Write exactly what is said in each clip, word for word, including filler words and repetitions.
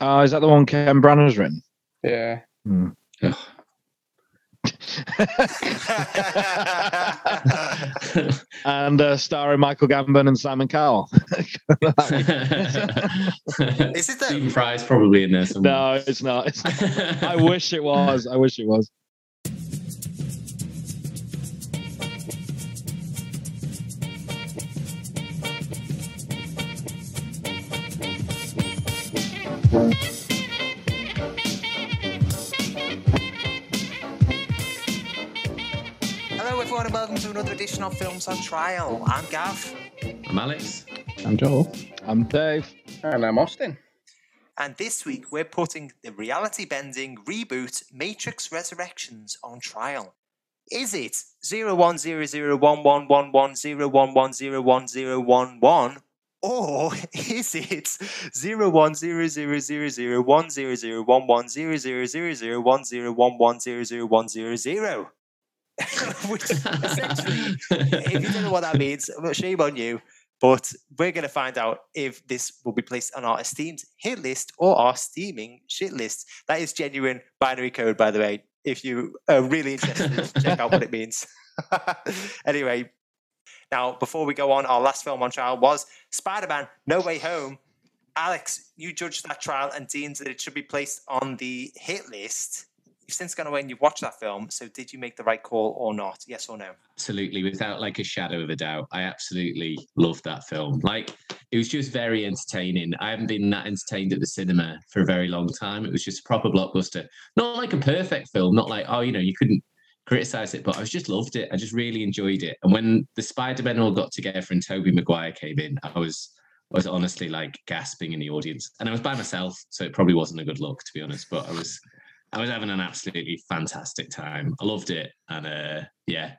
Uh, is that the one Ken Branagh's written? Yeah. Hmm. And uh, starring Michael Gambon and Simon Cowell. Is it that Stephen Fry's probably in there somewhere? No, it's not. It's not. I wish it was. I wish it was. Hello everyone and welcome to another edition of Films on Trial. I'm Gav. I'm Alex. I'm Joel. I'm Dave. And I'm Austin. And this week we're putting the reality-bending reboot Matrix Resurrections on trial. Is it zero one zero zero one one one one zero one one zero one zero one one one? Or is it zero one zero zero zero zero one zero zero one one zero zero zero zero one zero one one zero zero one zero zero? Which essentially, if you don't know what that means, shame on you. But we're going to find out if this will be placed on our esteemed hit list or our steaming shit list. That is genuine binary code, by the way. If you are really interested, check out what it means. Anyway. Now, before we go on, our last film on trial was Spider-Man No Way Home. Alex, you judged that trial and deemed that it should be placed on the hit list. You've since gone away and you've watched that film, so did you make the right call or not? Yes or no? Absolutely, without like a shadow of a doubt. I absolutely loved that film. Like, it was just very entertaining. I haven't been that entertained at the cinema for a very long time. It was just a proper blockbuster. Not like a perfect film, not like, oh, you know, you couldn't criticize it, but I just loved it. I just really enjoyed it. And when the Spider-Men all got together and Tobey Maguire came in, I was I was honestly like gasping in the audience. And I was by myself, so it probably wasn't a good look, to be honest. But I was I was having an absolutely fantastic time. I loved it. And uh, yeah,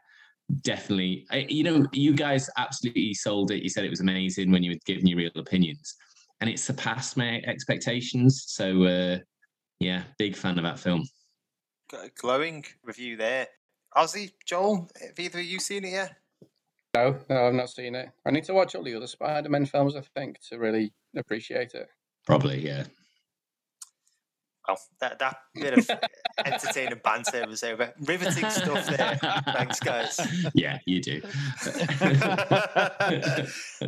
definitely. I, you know, you guys absolutely sold it. You said it was amazing when you were giving your real opinions. And it surpassed my expectations. So uh, yeah, big fan of that film. Got a glowing review there. Ozzy, Joel, have either of you seen it yet? No, no, I've not seen it. I need to watch all the other Spider-Man films, I think, to really appreciate it. Probably, yeah. Well, that, that bit of entertaining banter was over. Riveting stuff there. Thanks, guys. Yeah, you do.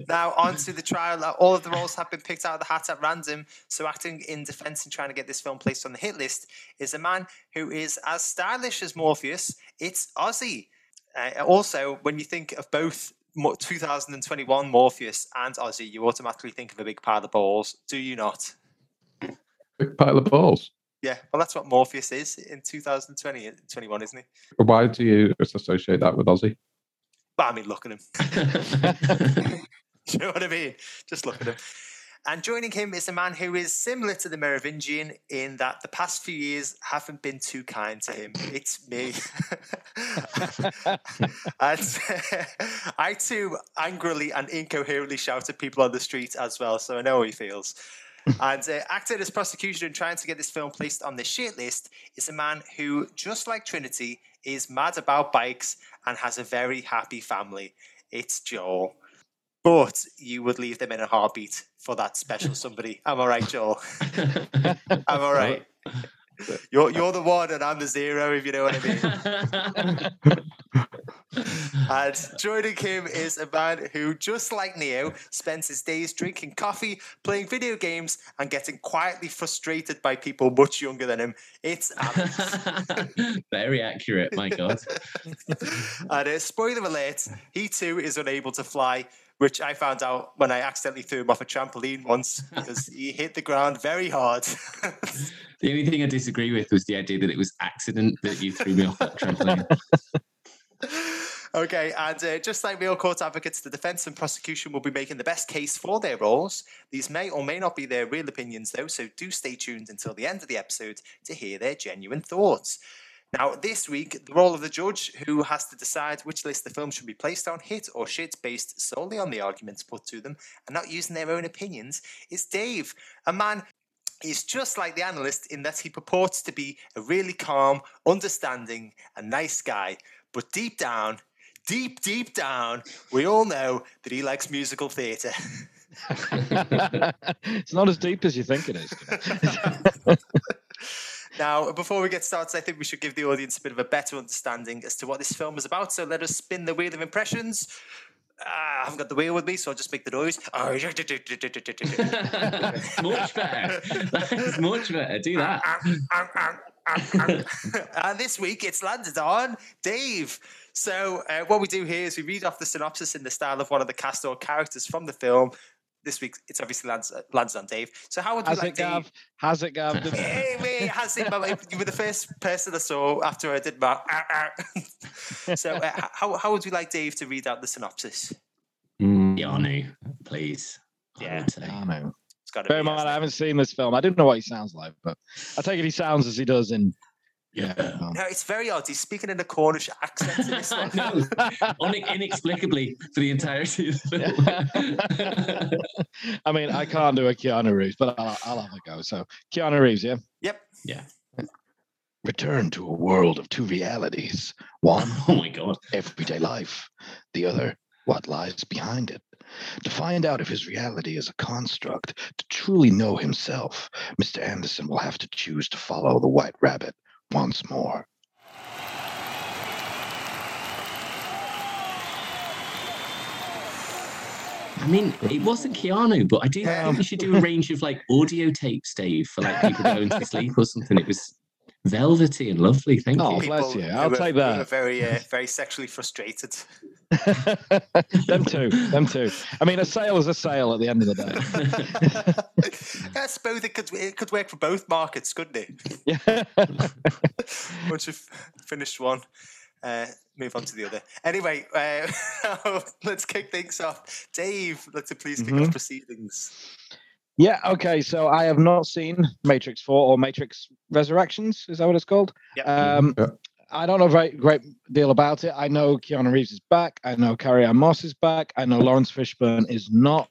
Now, on to the trial. All of the roles have been picked out of the hat at random, so acting in defence and trying to get this film placed on the hit list is a man who is as stylish as Morpheus. It's Ozzy. Uh, also, when you think of both twenty twenty-one Morpheus and Ozzy, you automatically think of a big pile of balls, do you not? Big pile of balls. Yeah, well, that's what Morpheus is in two thousand twenty, twenty-one, isn't he? Why do you associate that with Ozzy? Well, I mean, look at him. You know what I mean? Just look at him. And joining him is a man who is similar to the Merovingian in that the past few years haven't been too kind to him. It's me. And I too angrily and incoherently shout at people on the street as well, so I know how he feels. And uh, acting as prosecutor and trying to get this film placed on the shit list is a man who, just like Trinity, is mad about bikes and has a very happy family. It's Joel. But you would leave them in a heartbeat for that special somebody. Am I right, Joel? Am I right? You're, you're the one and I'm the zero, if you know what I mean. And joining him is a man who, just like Neo, spends his days drinking coffee, playing video games, and getting quietly frustrated by people much younger than him. It's Alex. Very accurate, my God. And uh, spoiler alert, he too is unable to fly, which I found out when I accidentally threw him off a trampoline once because he hit the ground very hard. The only thing I disagree with was the idea that it was accident that you threw me off that trampoline. Okay, and uh, just like real court advocates, the defence and prosecution will be making the best case for their roles. These may or may not be their real opinions, though, so do stay tuned until the end of the episode to hear their genuine thoughts. Now, this week, the role of the judge, who has to decide which list the film should be placed on, hit or shit, based solely on the arguments put to them and not using their own opinions, is Dave, a man is just like the analyst in that he purports to be a really calm, understanding, and nice guy, but deep down, Deep, deep down, we all know that he likes musical theatre. It's not as deep as you think it is. Now, before we get started, I think we should give the audience a bit of a better understanding as to what this film is about. So let us spin the wheel of impressions. Uh, I haven't got the wheel with me, so I'll just make the noise. Much better. That's much better. Do that. And this week it's landed on Dave. So uh, what we do here is we read off the synopsis in the style of one of the cast or characters from the film. This week it's obviously lands, uh, lands on Dave. So how would you like, Gav? How's it, Gav? Hey, wait, how's it, Gav? You were the first person I saw after I did my... So uh, how, how would you like Dave to read out the synopsis? Mm, Keanu, please. Yeah, Keanu. Bear in mind, I haven't seen this film. I don't know what he sounds like, but I take it he sounds as he does in... Yeah. No, it's very odd. He's speaking in a Cornish accent in this one. No, inexplicably for the entirety of the film. I mean, I can't do a Keanu Reeves, but I'll, I'll have a go. So, Keanu Reeves, yeah? Yep. Yeah. Return to a world of two realities. One, oh my God, everyday life. The other, what lies behind it. To find out if his reality is a construct, to truly know himself, Mister Anderson will have to choose to follow the White Rabbit once more. I mean, it wasn't Keanu, but I do think we should do a range of like audio tapes, Dave, for like people going to sleep or something. It was velvety and lovely. Thank oh, you. Oh, bless you. I'll were, take that. Were very, uh, very sexually frustrated. Them too. Them too. I mean, a sale is a sale at the end of the day. I suppose it could it could work for both markets, couldn't it? Yeah. Once you've finished one, uh, move on to the other. Anyway, uh, let's kick things off. Dave, let's please kick mm-hmm. off proceedings. Yeah, okay, so I have not seen Matrix four or Matrix Resurrections, is that what it's called? Yep. Um, yeah. I don't know a very great deal about it. I know Keanu Reeves is back. I know Carrie-Anne Moss is back. I know Laurence Fishburne is not.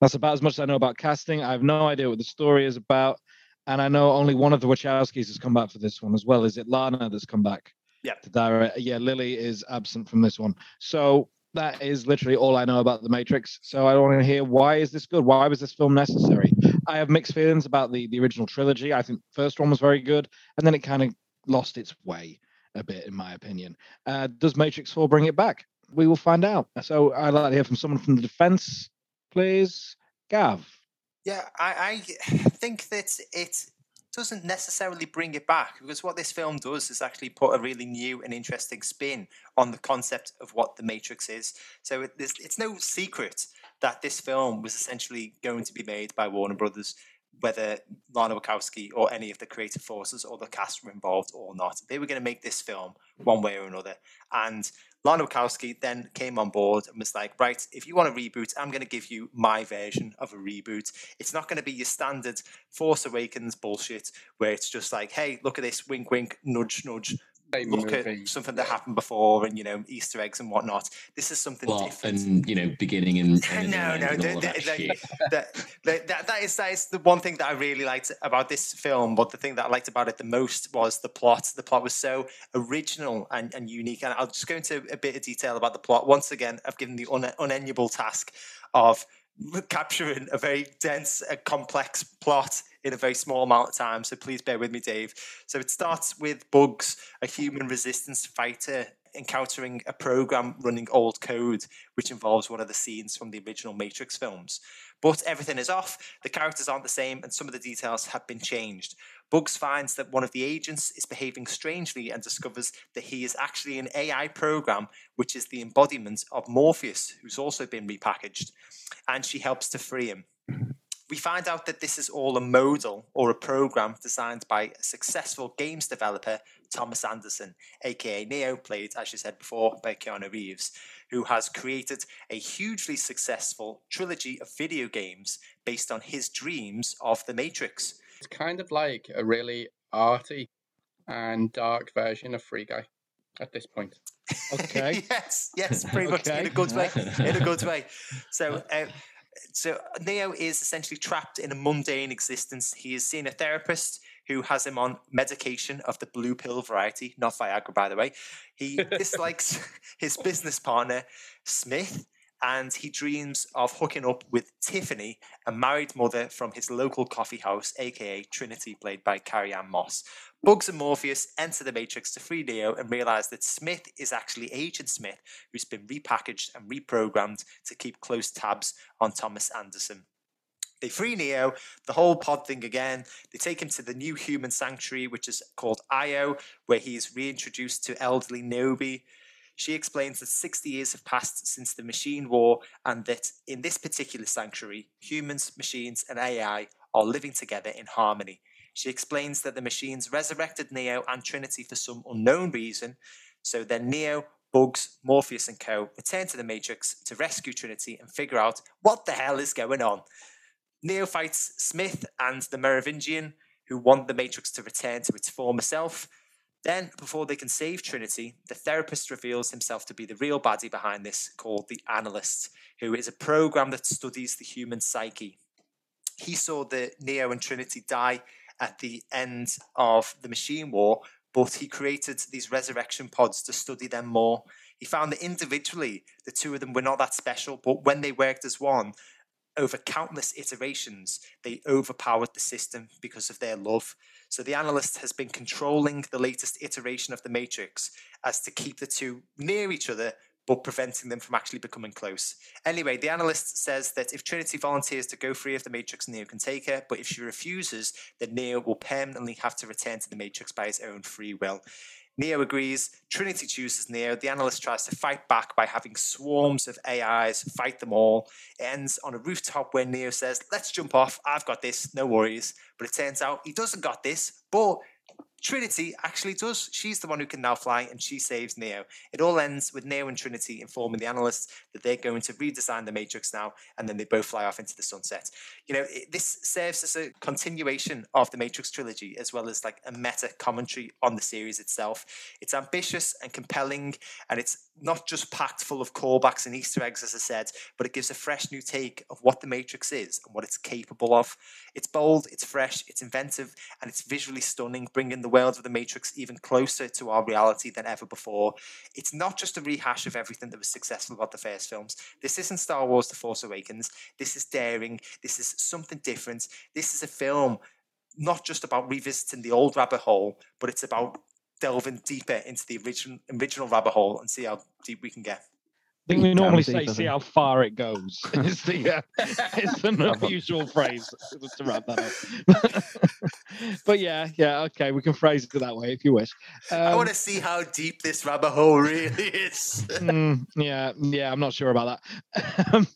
That's about as much as I know about casting. I have no idea what the story is about. And I know only one of the Wachowskis has come back for this one as well. Is it Lana that's come back? Yeah. To direct? Yeah, Lily is absent from this one. So... that is literally all I know about The Matrix. So I want to hear, why is this good? Why was this film necessary? I have mixed feelings about the, the original trilogy. I think the first one was very good, and then it kind of lost its way a bit, in my opinion. Uh, does Matrix four bring it back? We will find out. So I'd like to hear from someone from the defense, please. Gav. Yeah, I, I think that it doesn't necessarily bring it back, because what this film does is actually put a really new and interesting spin on the concept of what the Matrix is. So it, it's, it's no secret that this film was essentially going to be made by Warner Brothers, whether Lana Wachowski or any of the creative forces or the cast were involved or not. They were going to make this film one way or another. And Lana Wachowski then came on board and was like, right, if you want a reboot, I'm going to give you my version of a reboot. It's not going to be your standard Force Awakens bullshit where it's just like, hey, look at this, wink, wink, nudge, nudge. Look at something that happened before and, you know, Easter eggs and whatnot. This is something well, different. And, you know, beginning and... and no, no, and the, the, that, that, that, that, that, is, that is the one thing that I really liked about this film, but the thing that I liked about it the most was the plot. The plot was so original and, and unique, and I'll just go into a bit of detail about the plot. Once again, I've given the un- unenviable task of capturing a very dense and complex plot in a very small amount of time, so please bear with me, Dave. So it starts with Bugs, a human resistance fighter, encountering a program running old code, which involves one of the scenes from the original Matrix films. But everything is off, the characters aren't the same, and some of the details have been changed. Bugs finds that one of the agents is behaving strangely and discovers that he is actually an A I program, which is the embodiment of Morpheus, who's also been repackaged, and she helps to free him. We find out that this is all a modal or a program designed by a successful games developer, Thomas Anderson, aka Neo, played, as you said before, by Keanu Reeves, who has created a hugely successful trilogy of video games based on his dreams of The Matrix. It's kind of like a really arty and dark version of Free Guy at this point. Okay. yes, yes, pretty much okay. in a good way. In a good way. So... Uh, So Neo is essentially trapped in a mundane existence. He has seen a therapist who has him on medication of the blue pill variety, not Viagra, by the way. He dislikes his business partner, Smith, and he dreams of hooking up with Tiffany, a married mother from his local coffee house, aka Trinity, played by Carrie-Anne Moss. Bugs and Morpheus enter the Matrix to free Neo and realise that Smith is actually Agent Smith, who's been repackaged and reprogrammed to keep close tabs on Thomas Anderson. They free Neo, the whole pod thing again. They take him to the new human sanctuary, which is called Io, where he is reintroduced to elderly Niobe. She explains that sixty years have passed since the machine war, and that in this particular sanctuary, humans, machines, and A I are living together in harmony. She explains that the machines resurrected Neo and Trinity for some unknown reason, so then Neo, Bugs, Morpheus and co. return to the Matrix to rescue Trinity and figure out what the hell is going on. Neo fights Smith and the Merovingian, who want the Matrix to return to its former self. Then, before they can save Trinity, the therapist reveals himself to be the real baddie behind this, called the Analyst, who is a program that studies the human psyche. He saw the Neo and Trinity die at the end of the machine war, but he created these resurrection pods to study them more. He found that individually, the two of them were not that special, but when they worked as one, over countless iterations, they overpowered the system because of their love. So the Analyst has been controlling the latest iteration of the Matrix as to keep the two near each other, but preventing them from actually becoming close. Anyway, the Analyst says that if Trinity volunteers to go free of the Matrix, Neo can take her, but if she refuses, then Neo will permanently have to return to the Matrix by his own free will. Neo agrees, Trinity chooses Neo, the Analyst tries to fight back by having swarms of A Is fight them all. It ends on a rooftop where Neo says, let's jump off, I've got this, no worries. But it turns out he doesn't got this, but Trinity actually does. She's the one who can now fly and she saves Neo. It all ends with Neo and Trinity informing the Analyst that they're going to redesign the Matrix now, and then they both fly off into the sunset. You know, it, this serves as a continuation of the Matrix trilogy, as well as like a meta commentary on the series itself. It's ambitious and compelling, and it's not just packed full of callbacks and Easter eggs, as I said, but it gives a fresh new take of what the Matrix is and what it's capable of. It's bold, it's fresh, it's inventive, and it's visually stunning, bringing the world of the Matrix even closer to our reality than ever before. It's not just a rehash of everything that was successful about the first films. This isn't Star Wars The Force Awakens. This is daring. This is something different. This is a film not just about revisiting the old rabbit hole, but it's about delving deeper into the original original rabbit hole and see how deep we can get. I think we normally say, see how far it goes. It's the, uh, it's the usual phrase to wrap that up. But yeah, yeah, okay, we can phrase it that way if you wish. Um, I want to see how deep this rabbit hole really is. mm, yeah, yeah, I'm not sure about that. Um,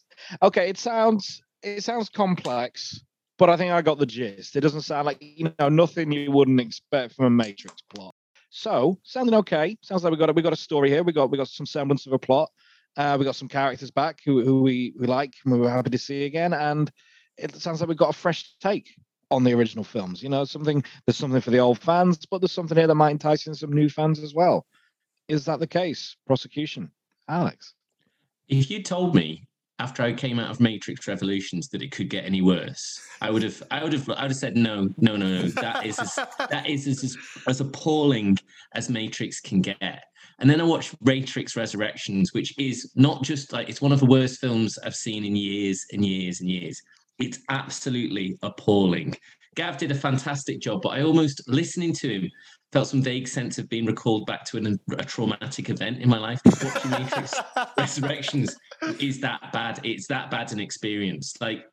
okay, it sounds it sounds complex, but I think I got the gist. It doesn't sound like, you know, nothing you wouldn't expect from a Matrix plot. So, sounding okay. Sounds like we got a, we got a story here. We got we got some semblance of a plot. Uh, we got some characters back who, who we, we like and we were happy to see again. And it sounds like we've got a fresh take on the original films. You know, something there's something for the old fans, but there's something here that might entice in some new fans as well. Is that the case? Prosecution. Alex? If you told me after I came out of Matrix Revolutions that it could get any worse, I would have I would have I would have said no, no, no, no. That is as, that is as, as appalling as Matrix can get. And then I watched Matrix Resurrections, which is not just like, it's one of the worst films I've seen in years and years and years. It's absolutely appalling. Gav did a fantastic job, but I almost, listening to him, felt some vague sense of being recalled back to an, a traumatic event in my life. Watching Matrix Resurrections is that bad. It's that bad an experience. Like,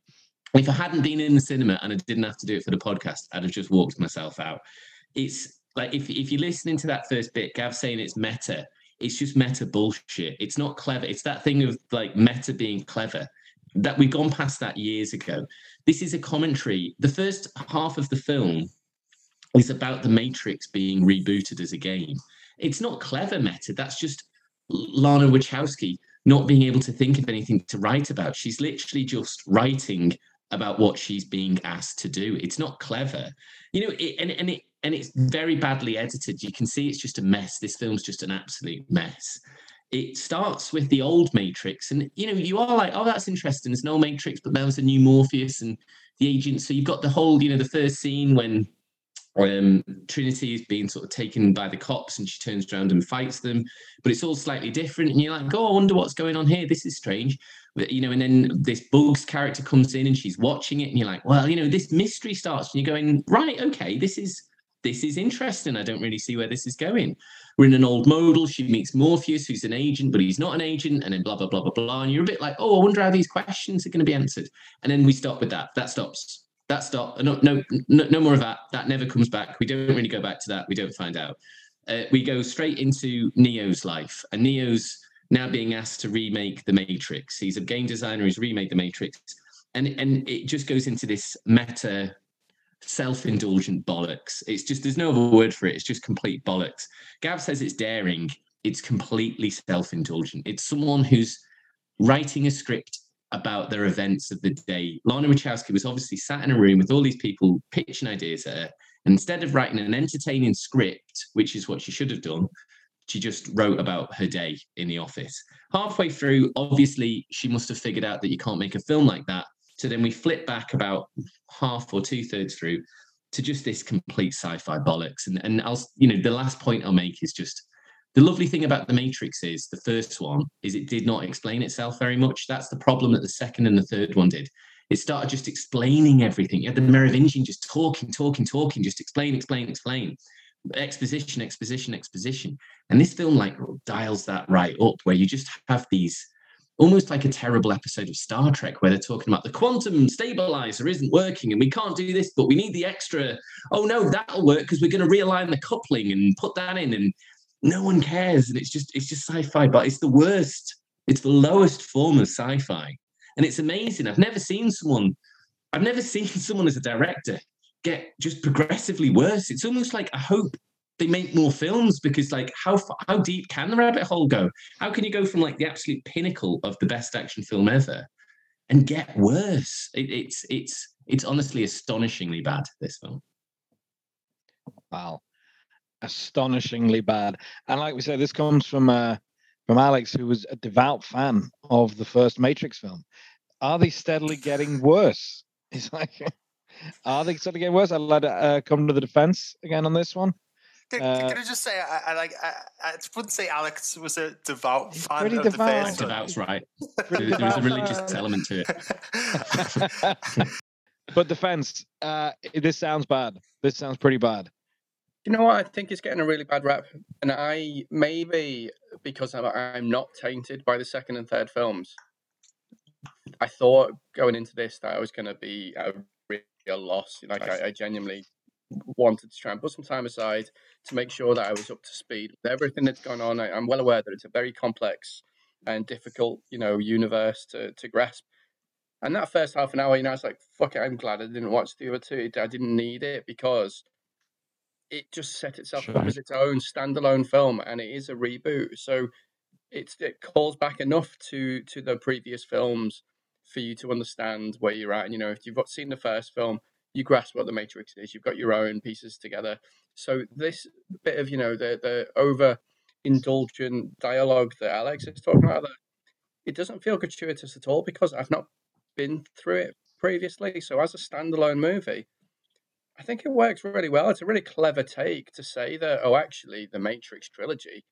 if I hadn't been in the cinema and I didn't have to do it for the podcast, I'd have just walked myself out. It's... Like, if, if you're listening to that first bit, Gav saying it's meta, it's just meta bullshit. It's not clever. It's that thing of, like, meta being clever. That we've gone past that years ago. This is a commentary. The first half of the film is about the Matrix being rebooted as a game. It's not clever meta. That's just Lana Wachowski not being able to think of anything to write about. She's literally just writing about what she's being asked to do. It's not clever. You know, it, and, and it, And it's very badly edited. You can see it's just a mess. This film's just an absolute mess. It starts with the old Matrix. And, you know, you are like, oh, that's interesting. There's an old Matrix, but there was a new Morpheus and the agent. So you've got the whole, you know, the first scene when Um, Trinity is being sort of taken by the cops and she turns around and fights them, but it's all slightly different and you're like, oh, I wonder what's going on here, this is strange, but, you know, and then this Bugs character comes in and she's watching it and you're like, well, you know, this mystery starts and you're going, right, okay, this is this is interesting, I don't really see where this is going. We're in an old modal, she meets Morpheus, who's an agent but he's not an agent, and then blah blah blah blah blah, and you're a bit like, oh, I wonder how these questions are going to be answered. And then we stop with that that stops That stop, no, no, no more of that. That never comes back. We don't really go back to that. We don't find out. Uh, we go straight into Neo's life, and Neo's now being asked to remake The Matrix. He's a game designer who's remade The Matrix, and and it just goes into this meta, self-indulgent bollocks. It's just, there's no other word for it. It's just complete bollocks. Gav says it's daring. It's completely self-indulgent. It's someone who's writing a script about their events of the day. Lana Wachowski was obviously sat in a room with all these people pitching ideas at her, and instead of writing an entertaining script, which is what she should have done, she just wrote about her day in the office. Halfway through, obviously, she must have figured out that you can't make a film like that, so then we flip back about half or two-thirds through to just this complete sci-fi bollocks. And, and I'll, you know, the last point I'll make is just, the lovely thing about The Matrix is, the first one, is it did not explain itself very much. That's the problem that the second and the third one did. It started just explaining everything. You had the Merovingian just talking, talking, talking, just explain, explain, explain. Exposition, exposition, exposition. And this film like dials that right up, where you just have these, almost like a terrible episode of Star Trek, where they're talking about the quantum stabilizer isn't working and we can't do this, but we need the extra, oh no, that'll work because we're going to realign the coupling and put that in, and no one cares. And it's just it's just sci-fi, but it's the worst. It's the lowest form of sci-fi. And it's amazing. I've never seen someone, I've never seen someone as a director get just progressively worse. It's almost like, I hope they make more films, because like how how deep can the rabbit hole go? How can you go from like the absolute pinnacle of the best action film ever and get worse? It, it's it's it's honestly astonishingly bad, this film. Wow. Astonishingly bad. And like we said, this comes from uh, from Alex, who was a devout fan of the first Matrix film. Are they steadily getting worse? He's like, are they steadily getting worse? I'd like to uh, come to the defense again on this one. Can, uh, can I just say, I, I like, I, I wouldn't say Alex was a devout fan pretty of devout. the first. Devout's right. There was a religious element to it. But defense, uh, this sounds bad. This sounds pretty bad. You know what? I think it's getting a really bad rap, and I maybe because I'm, I'm not tainted by the second and third films. I thought going into this that I was going to be at a real loss. Like I, I genuinely wanted to try and put some time aside to make sure that I was up to speed with everything that's gone on. I, I'm well aware that it's a very complex and difficult, you know, universe to to grasp. And that first half an hour, you know, I was like, "Fuck it, I'm glad I didn't watch the other two. I didn't need it because." It just set itself sure. up as its own standalone film, and it is a reboot. So it's, it calls back enough to to the previous films for you to understand where you're at. And, you know, if you've got seen the first film, you grasp what The Matrix is. You've got your own pieces together. So this bit of, you know, the, the over-indulgent dialogue that Alex is talking about, it doesn't feel gratuitous at all because I've not been through it previously. So as a standalone movie, I think it works really well. It's a really clever take to say that, oh, actually, the Matrix trilogy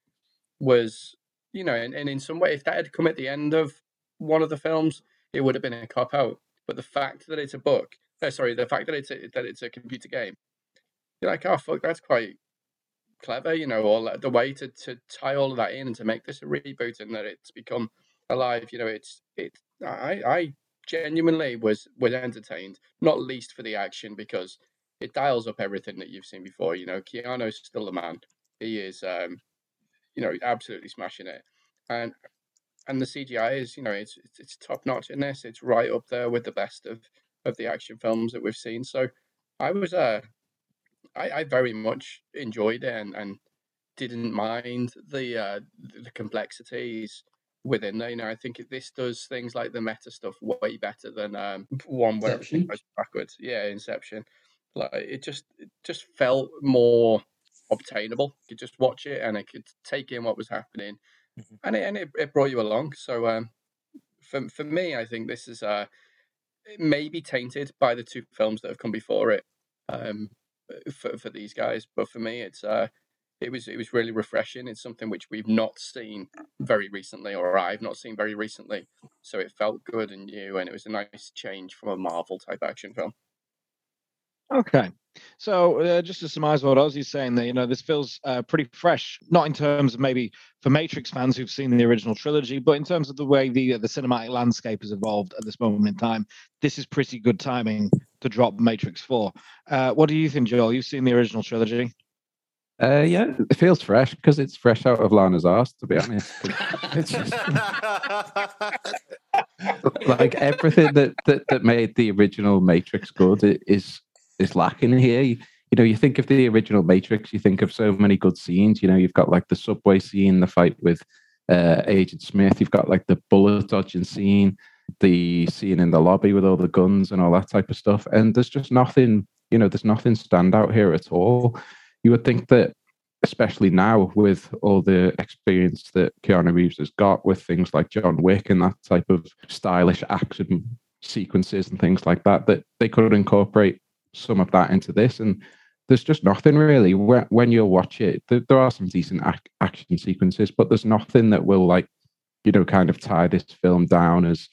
was, you know, and, and in some way, if that had come at the end of one of the films, it would have been a cop-out. But the fact that it's a book, uh, sorry, the fact that it's, a, that it's a computer game, you're like, oh, fuck, that's quite clever, you know, or the way to, to tie all of that in and to make this a reboot and that it's become alive, you know, it's, it, I, I genuinely was, was entertained, not least for the action, because it dials up everything that you've seen before. You know, Keanu's still the man. He is, um, you know, absolutely smashing it. And and the C G I is, you know, it's it's top notch in this. It's right up there with the best of, of the action films that we've seen. So I was, uh, I, I very much enjoyed it and, and didn't mind the uh, the complexities within there. You know, I think this does things like the meta stuff way better than um, one where everything goes backwards. Yeah, Inception. Like it just it just felt more obtainable. You could just watch it and I could take in what was happening, mm-hmm. and it and it, it brought you along. So um, for for me, I think this is uh, maybe tainted by the two films that have come before it. Um, for, for these guys. But for me, it's uh, it was it was really refreshing. It's something which we've not seen very recently, or I've not seen very recently. So it felt good and new, and it was a nice change from a Marvel type action film. Okay. So uh, just to surmise what Ozzy's saying there, you know, this feels uh, pretty fresh, not in terms of maybe for Matrix fans who've seen the original trilogy, but in terms of the way the uh, the cinematic landscape has evolved at this moment in time. This is pretty good timing to drop Matrix four. Uh, what do you think, Joel? You've seen the original trilogy. Uh, yeah, it feels fresh because it's fresh out of Lana's arse, to be honest. It's just... like everything that, that, that made the original Matrix good it, is... is lacking here. You, you know, you think of the original Matrix, you think of so many good scenes. You know, you've got like the subway scene, the fight with uh, Agent Smith. You've got like the bullet dodging scene, the scene in the lobby with all the guns and all that type of stuff. And there's just nothing, you know, there's nothing stand out here at all. You would think that, especially now with all the experience that Keanu Reeves has got with things like John Wick and that type of stylish action sequences and things like that, that they could incorporate some of that into this, and there's just nothing really. When you watch it, there are some decent ac- action sequences, but there's nothing that will, like, you know, kind of tie this film down as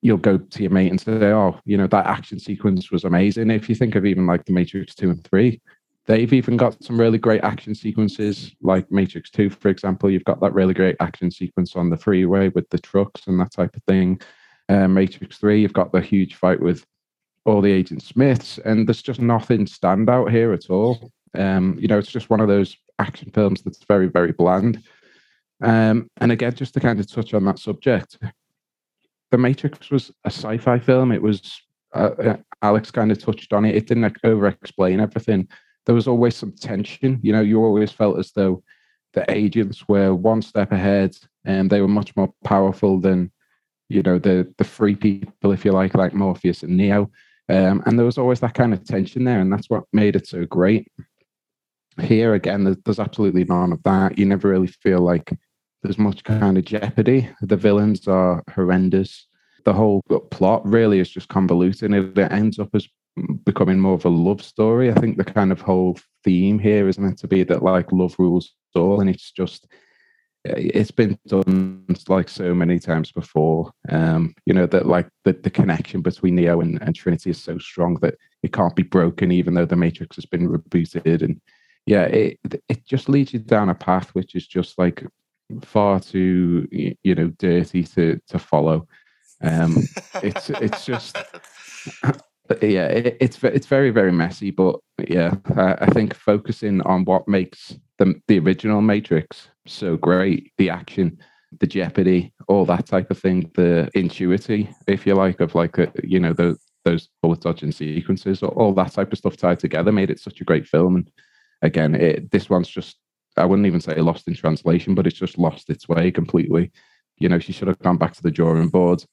you'll go to your mate and say, oh, you know, that action sequence was amazing. If you think of even like the Matrix two and three, they've even got some really great action sequences, like Matrix two, for example. You've got that really great action sequence on the freeway with the trucks and that type of thing. Uh, Matrix three, you've got the huge fight with all the Agent Smiths, and there's just nothing stand out here at all. Um, you know, it's just one of those action films that's very, very bland. Um, and again, just to kind of touch on that subject, The Matrix was a sci-fi film. It was, uh, Alex kind of touched on it. It didn't like, over-explain everything. There was always some tension. You know, you always felt as though the agents were one step ahead and they were much more powerful than, you know, the, the free people, if you like, like Morpheus and Neo. Um, and there was always that kind of tension there, and that's what made it so great. Here, again, there's, there's absolutely none of that. You never really feel like there's much kind of jeopardy. The villains are horrendous. The whole plot really is just convoluted, and it ends up as becoming more of a love story. I think the kind of whole theme here is meant to be that, like, love rules all, and it's just... it's been done like so many times before, um, you know, that like the, the connection between Neo and, and Trinity is so strong that it can't be broken, even though the Matrix has been rebooted. And yeah, it it just leads you down a path which is just like far too, you know, dirty to to follow. Um, it's it's just yeah, it, it's it's very, very messy. But yeah, I, I think focusing on what makes the the original Matrix so great, the action, the jeopardy, all that type of thing, the ingenuity, if you like, of like a, you know, the, those bullet dodging sequences, all that type of stuff tied together made it such a great film. And again, it, this one's just, I wouldn't even say lost in translation, but it's just lost its way completely. You know, she should have gone back to the drawing board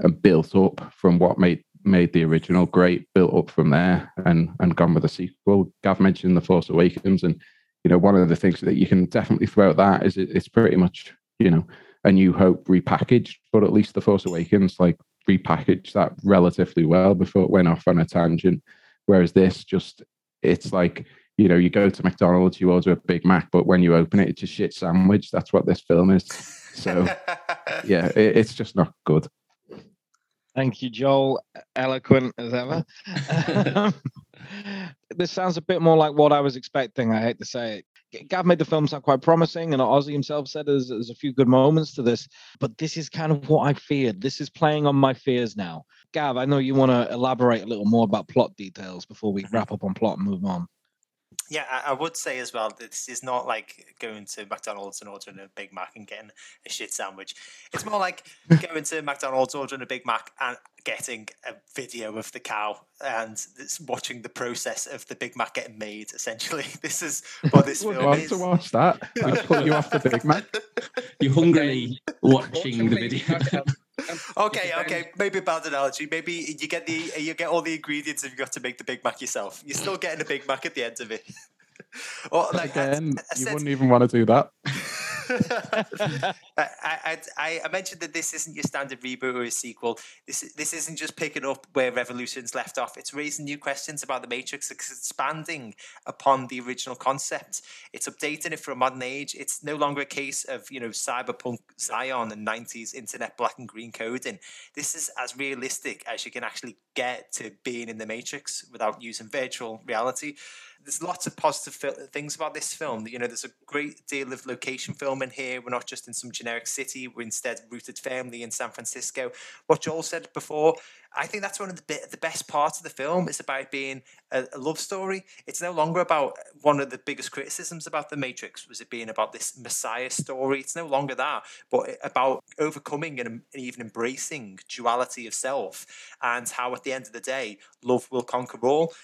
and built up from what made made the original great, built up from there and and gone with a sequel. Gav mentioned The Force Awakens, and you know, one of the things that you can definitely throw at that is it, it's pretty much, you know, A New Hope repackaged, but at least The Force Awakens, like, repackaged that relatively well before it went off on a tangent. Whereas this just, it's like, you know, you go to McDonald's, you order a Big Mac, but when you open it, it's a shit sandwich. That's what this film is. So, yeah, it, it's just not good. Thank you, Joel. Eloquent as ever. This sounds a bit more like what I was expecting, I hate to say it. Gav made the film sound quite promising, and Ozzy himself said there's, there's a few good moments to this, but this is kind of what I feared. This is playing on my fears now. Gav, I know you want to elaborate a little more about plot details before we wrap up on plot and move on. Yeah, I would say as well, this is not like going to McDonald's and ordering a Big Mac and getting a shit sandwich. It's more like going to McDonald's, ordering a Big Mac and getting a video of the cow and watching the process of the Big Mac getting made, essentially. This is what this film want is. I want to watch that. I put you off the Big Mac. You're hungrily watching the video. Okay, okay, maybe bad analogy. Maybe you get the you get all the ingredients if you got to make the Big Mac yourself. You're still getting a Big Mac at the end of it. Or like, Again, I, I said, you wouldn't even want to do that. I, I, I mentioned that this isn't your standard reboot or a sequel. This this isn't just picking up where Revolutions left off. It's raising new questions about the Matrix. It's expanding upon the original concept. It's updating it for a modern age. It's no longer a case of, you know, cyberpunk Zion and nineties internet black and green coding. This is as realistic as you can actually get to being in the Matrix without using virtual reality. There's lots of positive fil- things about this film. You know, there's a great deal of location film in here. We're not just in some generic city. We're instead rooted firmly in San Francisco. What Joel said before, I think that's one of the, be- the best parts of the film. It's about being a-, a love story. It's no longer about one of the biggest criticisms about The Matrix, was it being about this messiah story. It's no longer that, but about overcoming and even embracing duality of self and how at the end of the day, love will conquer all.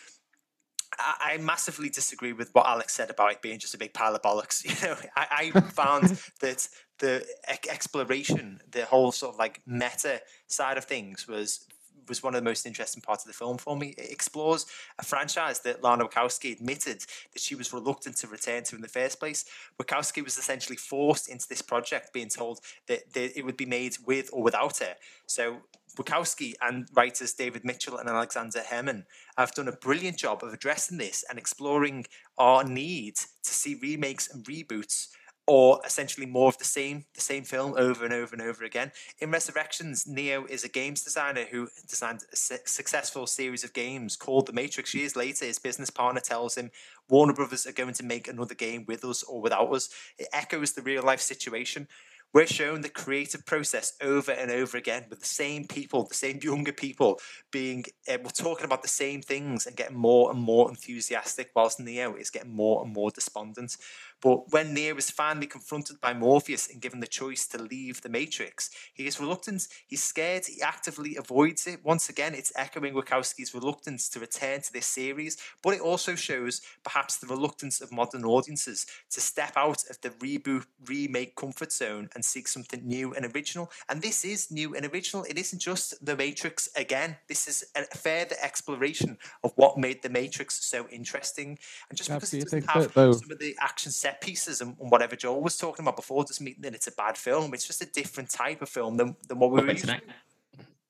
I massively disagree with what Alex said about it being just a big pile of bollocks. You know, I, I found that the exploration, the whole sort of like meta side of things was was one of the most interesting parts of the film for me. It explores a franchise that Lana Wachowski admitted that she was reluctant to return to in the first place. Wachowski was essentially forced into this project, being told that, that it would be made with or without her. So Wachowski and writers David Mitchell and Alexander Herman have done a brilliant job of addressing this and exploring our need to see remakes and reboots, or essentially more of the same, the same film over and over and over again. In Resurrections, Neo is a games designer who designed a su- successful series of games called The Matrix. Years later, his business partner tells him, Warner Brothers are going to make another game with us or without us. It echoes the real-life situation. We're shown the creative process over and over again with the same people, the same younger people being, uh, we're talking about the same things and getting more and more enthusiastic, whilst Neo is getting more and more despondent. But when Neo is finally confronted by Morpheus and given the choice to leave the Matrix, he is reluctant, he's scared, he actively avoids it. Once again, it's echoing Wachowski's reluctance to return to this series, but it also shows perhaps the reluctance of modern audiences to step out of the reboot, remake comfort zone and seek something new and original. And this is new and original. It isn't just The Matrix again. This is a further exploration of what made The Matrix so interesting. And just because it doesn't have some of the action set pieces and whatever Joel was talking about before doesn't mean that it's a bad film. It's just a different type of film than, than what we were used to.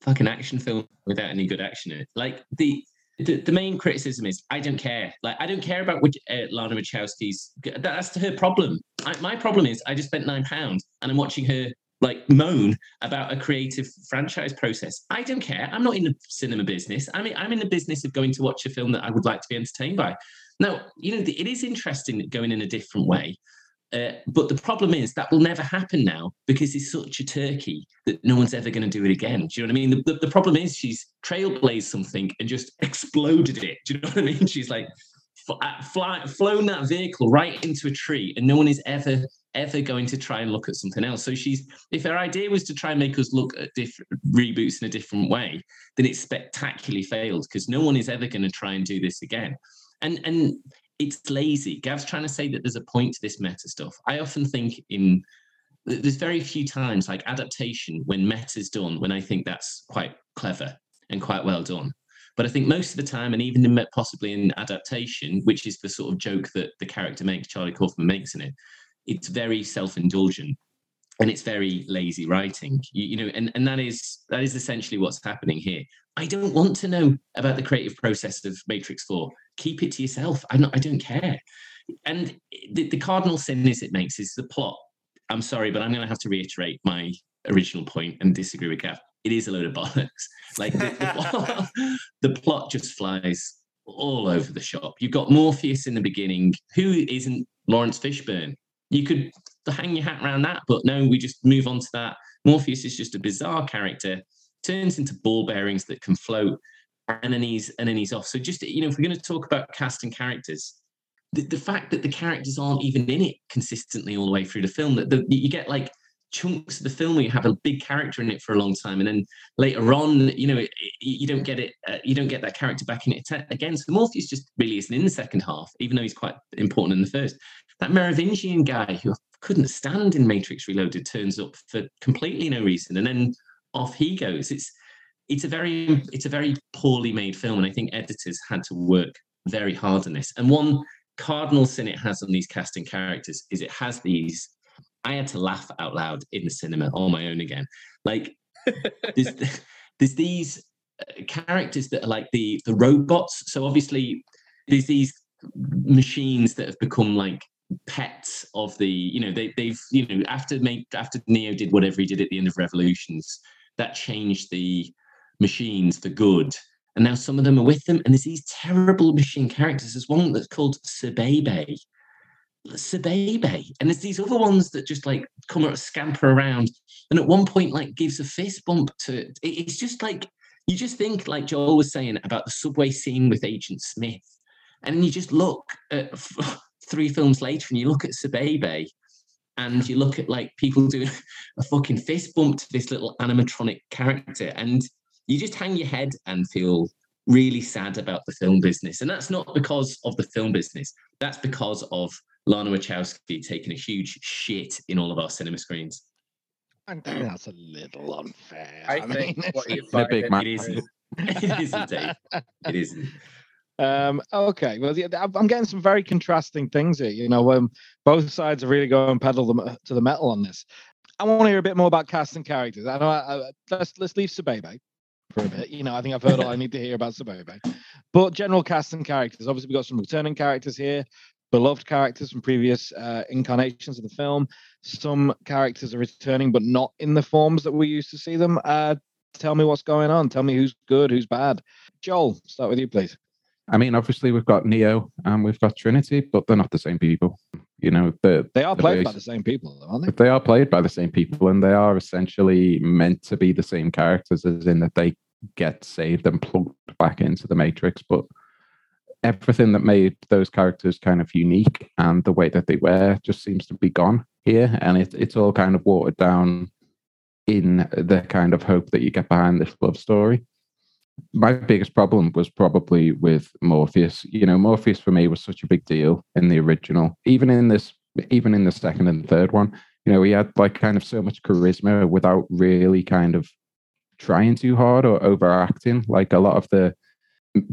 Fucking action film without any good action in it. Like the the, the main criticism is I don't care. Like I don't care about which, uh, Lana Wachowski's. That, that's her problem. I, my problem is I just spent nine pounds and I'm watching her like moan about a creative franchise process. I don't care. I'm not in the cinema business. I mean, I'm in the business of going to watch a film that I would like to be entertained by. Now, you know, it is interesting going in a different way, uh, but the problem is that will never happen now because it's such a turkey that no one's ever going to do it again. Do you know what I mean? The, the, the problem is she's trailblazed something and just exploded it. Do you know what I mean? She's like f- fly, flown that vehicle right into a tree and no one is ever, ever going to try and look at something else. So she's, if her idea was to try and make us look at different reboots in a different way, then it spectacularly failed because no one is ever going to try and do this again. And and it's lazy. Gav's trying to say that there's a point to this meta stuff. I often think in there's very few times like adaptation when meta's done, when I think that's quite clever and quite well done. But I think most of the time, and even in, possibly in adaptation, which is the sort of joke that the character makes, Charlie Kaufman makes in it, it's very self-indulgent and it's very lazy writing. You, you know, and, and that is that is essentially what's happening here. I don't want to know about the creative process of Matrix four. Keep it to yourself. I'm not, I don't care. And the, the cardinal sin is it makes is the plot. I'm sorry, but I'm going to have to reiterate my original point and disagree with Gav. It is a load of bollocks. Like the, the, plot, the plot just flies all over the shop. You've got Morpheus in the beginning. Who isn't Laurence Fishburne? You could hang your hat around that, but no, we just move on to that. Morpheus is just a bizarre character. Turns into ball bearings that can float, and then he's and then he's off. So just, you know, if we're going to talk about cast and characters, the, the fact that the characters aren't even in it consistently all the way through the film, that the, you get like chunks of the film where you have a big character in it for a long time, and then later on, you know, it, it, you don't get it, uh, you don't get that character back in it again. So Morpheus just really isn't in the second half, even though he's quite important in the first. That Merovingian guy who I couldn't stand in Matrix Reloaded turns up for completely no reason, and then off he goes. It's it's a very it's a very poorly made film, and I think editors had to work very hard on this. And one cardinal sin it has on these casting characters is it has these I had to laugh out loud in the cinema on my own again. Like, there's, there's these characters that are like the, the robots. So obviously there's these machines that have become like pets of the, you know, they, they've, you know, after make, after Neo did whatever he did at the end of Revolutions, that changed the machines for good. And now some of them are with them. And there's these terrible machine characters. There's one that's called Sebebe. Sebebe. And there's these other ones that just like come or scamper around. And at one point, like gives a fist bump to it. It's just like, you just think, like Joel was saying about the subway scene with Agent Smith. And you just look at three films later and you look at Sebebe. And you look at like people doing a fucking fist bump to this little animatronic character. And you just hang your head and feel really sad about the film business. And that's not because of the film business. That's because of Lana Wachowski taking a huge shit in all of our cinema screens. I think that's a little unfair. I, I think mean, what you're big it, man. Isn't. It isn't, Dave. It isn't. Um, okay, well, I'm getting some very contrasting things here. You know, um, both sides are really going pedal them to the metal on this. I want to hear a bit more about casting characters. I know. I, I, let's let's leave Sebebe for a bit. You know, I think I've heard all I need to hear about Sebebe. But general casting characters. Obviously, we've got some returning characters here, beloved characters from previous uh, incarnations of the film. Some characters are returning, but not in the forms that we used to see them. Uh, tell me what's going on. Tell me who's good, who's bad. Joel, start with you, please. I mean, obviously, we've got Neo and we've got Trinity, but they're not the same people. You know, they are played by the same people, aren't they? They are played by the same people, and they are essentially meant to be the same characters, as in that they get saved and plugged back into the Matrix. But everything that made those characters kind of unique and the way that they were just seems to be gone here. And it, it's all kind of watered down in the kind of hope that you get behind this love story. My biggest problem was probably with Morpheus. You know, Morpheus for me was such a big deal in the original, even in this, even in the second and third one. You know, he had like kind of so much charisma without really kind of trying too hard or overacting. Like a lot of the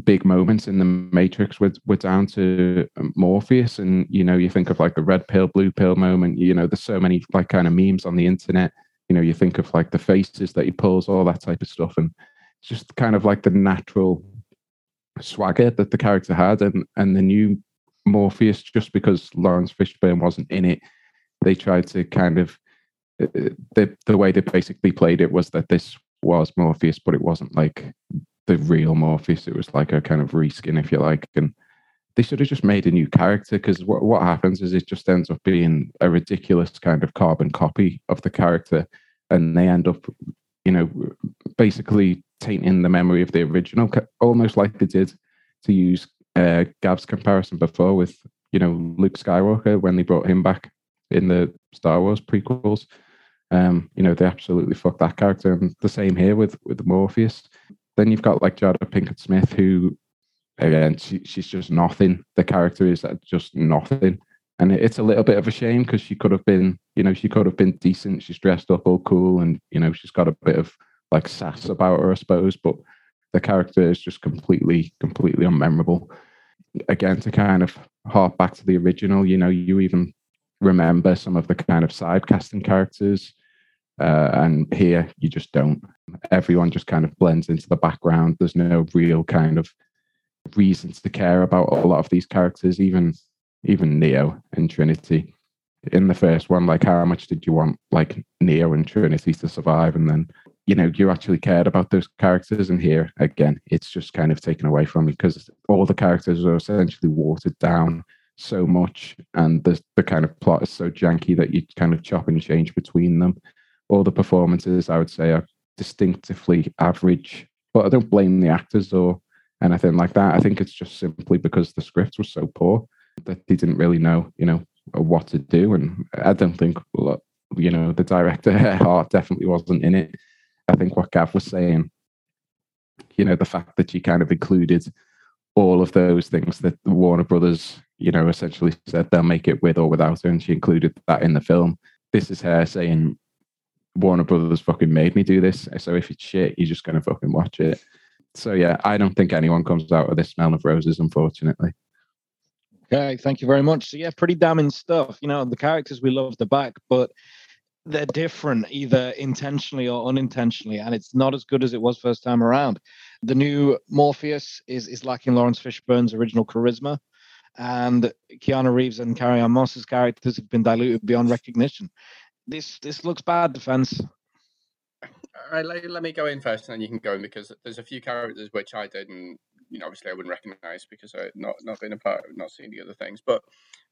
big moments in the Matrix were, were down to Morpheus. And, you know, you think of like the red pill, blue pill moment. You know, there's so many like kind of memes on the internet. You know, you think of like the faces that he pulls, all that type of stuff. And just kind of like the natural swagger that the character had, and and the new Morpheus, just because Laurence Fishburne wasn't in it, they tried to kind of, the, the way they basically played it was that this was Morpheus, but it wasn't like the real Morpheus. It was like a kind of reskin, if you like. And they should have just made a new character, because what, what happens is it just ends up being a ridiculous kind of carbon copy of the character, and they end up, you know, basically tainting the memory of the original, almost like they did, to use uh, Gav's comparison before with, you know, Luke Skywalker when they brought him back in the Star Wars prequels. Um, you know, they absolutely fucked that character. And the same here with, with Morpheus. Then you've got like Jada Pinkett Smith, who, again, she, she's just nothing. The character is just nothing. And it's a little bit of a shame, because she could have been, you know, she could have been decent. She's dressed up all cool, and, you know, she's got a bit of like sass about her, I suppose, but the character is just completely, completely unmemorable. Again, to kind of hark back to the original, you know, you even remember some of the kind of side casting characters, uh, and here you just don't. Everyone just kind of blends into the background. There's no real kind of reasons to care about a lot of these characters, even even Neo and Trinity. In the first one, like, how much did you want like Neo and Trinity to survive? And then, you know, you actually cared about those characters. And here, again, it's just kind of taken away from you, because all the characters are essentially watered down so much, and the, the kind of plot is so janky that you kind of chop and change between them. All the performances, I would say, are distinctively average, but I don't blame the actors or anything like that. I think it's just simply because the script was so poor that they didn't really know, you know, what to do. And I don't think, you know, the director, Hart, definitely wasn't in it. I think what Gav was saying, you know, the fact that she kind of included all of those things that Warner Brothers, you know, essentially said they'll make it with or without her, and she included that in the film. This is her saying, Warner Brothers fucking made me do this, so if it's shit, you're just going to fucking watch it. So yeah, I don't think anyone comes out of this smell of roses, unfortunately. Okay, thank you very much. So yeah, pretty damning stuff. You know, the characters we love are back, but they're different, either intentionally or unintentionally, and it's not as good as it was first time around. The new Morpheus is is lacking Laurence Fishburne's original charisma, and Keanu Reeves and Carrie-Anne Moss's characters have been diluted beyond recognition. This this looks bad, Defense. All right, let, let me go in first, and then you can go in, because there's a few characters which I didn't, you know, obviously I wouldn't recognise because I've not, not been a part of, not seen the other things. But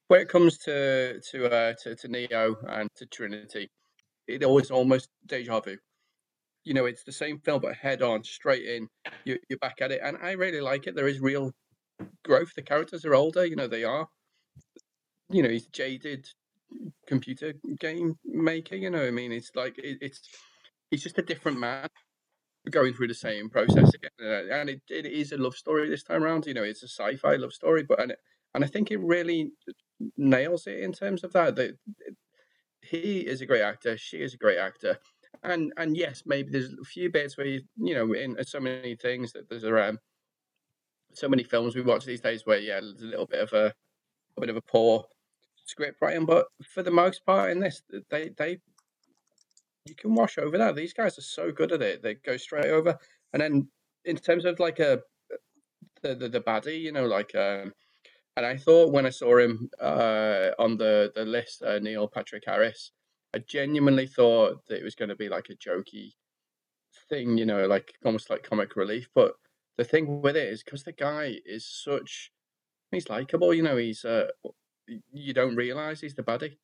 when it comes to to, uh, to to Neo and to Trinity, it always almost deja vu. You know, it's the same film, but head on, straight in, you, you're back at it. And I really like it. There is real growth. The characters are older, you know, they are. You know, he's jaded computer game maker, you know what I mean? It's like, it, it's... He's just a different man going through the same process again. And it, it is a love story this time around. You know, it's a sci-fi love story. But and, it, and I think it really nails it in terms of that. that he is a great actor. She is a great actor. And and yes, maybe there's a few bits where, you, you know, in so many things that there's around, so many films we watch these days where, yeah, there's a little bit of a, a bit of a poor script writing. But for the most part in this, they they... you can wash over that. These guys are so good at it; they go straight over. And then, in terms of like a the the, the baddie, you know, like um, and I thought when I saw him uh, on the the list, uh, Neil Patrick Harris, I genuinely thought that it was going to be like a jokey thing, you know, like almost like comic relief. But the thing with it is because the guy is such, he's likable, you know. He's uh, you don't realize he's the baddie.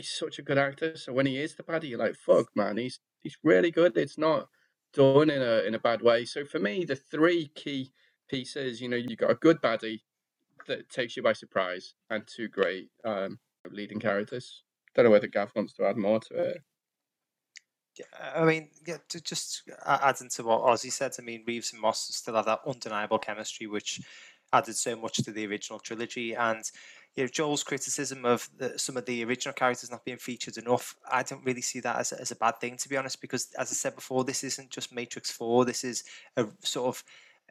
He's such a good actor, so when he is the baddie, you're like, "Fuck, man, he's he's really good." It's not done in a in a bad way. So for me, the three key pieces, you know, you got a good baddie that takes you by surprise, and two great um, leading characters. Don't know whether Gav wants to add more to it. I mean, yeah, to just adding to what Ozzy said, I mean, Reeves and Moss still have that undeniable chemistry, which added so much to the original trilogy. And you know, Joel's criticism of the, some of the original characters not being featured enough, I don't really see that as a, as a bad thing, to be honest, because as I said before, this isn't just Matrix four. This is a sort of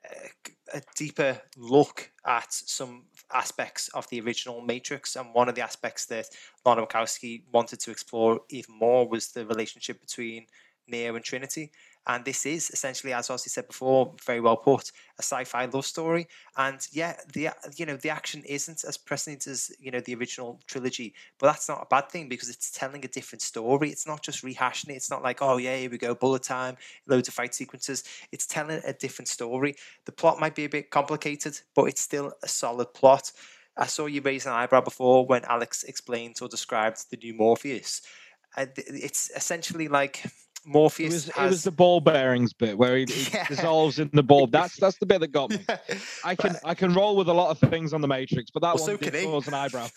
a, a deeper look at some aspects of the original Matrix. And one of the aspects that Lana Wachowski wanted to explore even more was the relationship between Neo and Trinity. And this is essentially, as Ozzy said before, very well put, a sci-fi love story. And yeah, the you know the action isn't as present as you know the original trilogy, but that's not a bad thing because it's telling a different story. It's not just rehashing it. It's not like, oh yeah, here we go, bullet time, loads of fight sequences. It's telling a different story. The plot might be a bit complicated, but it's still a solid plot. I saw you raise an eyebrow before when Alex explained or described the new Morpheus. It's essentially like Morpheus. It was, has... it was the ball bearings bit where he, he yeah. dissolves in the ball. That's that's the bit that got me. Yeah. I can I can roll with a lot of things on the Matrix, but that well, one so did cause an eyebrow.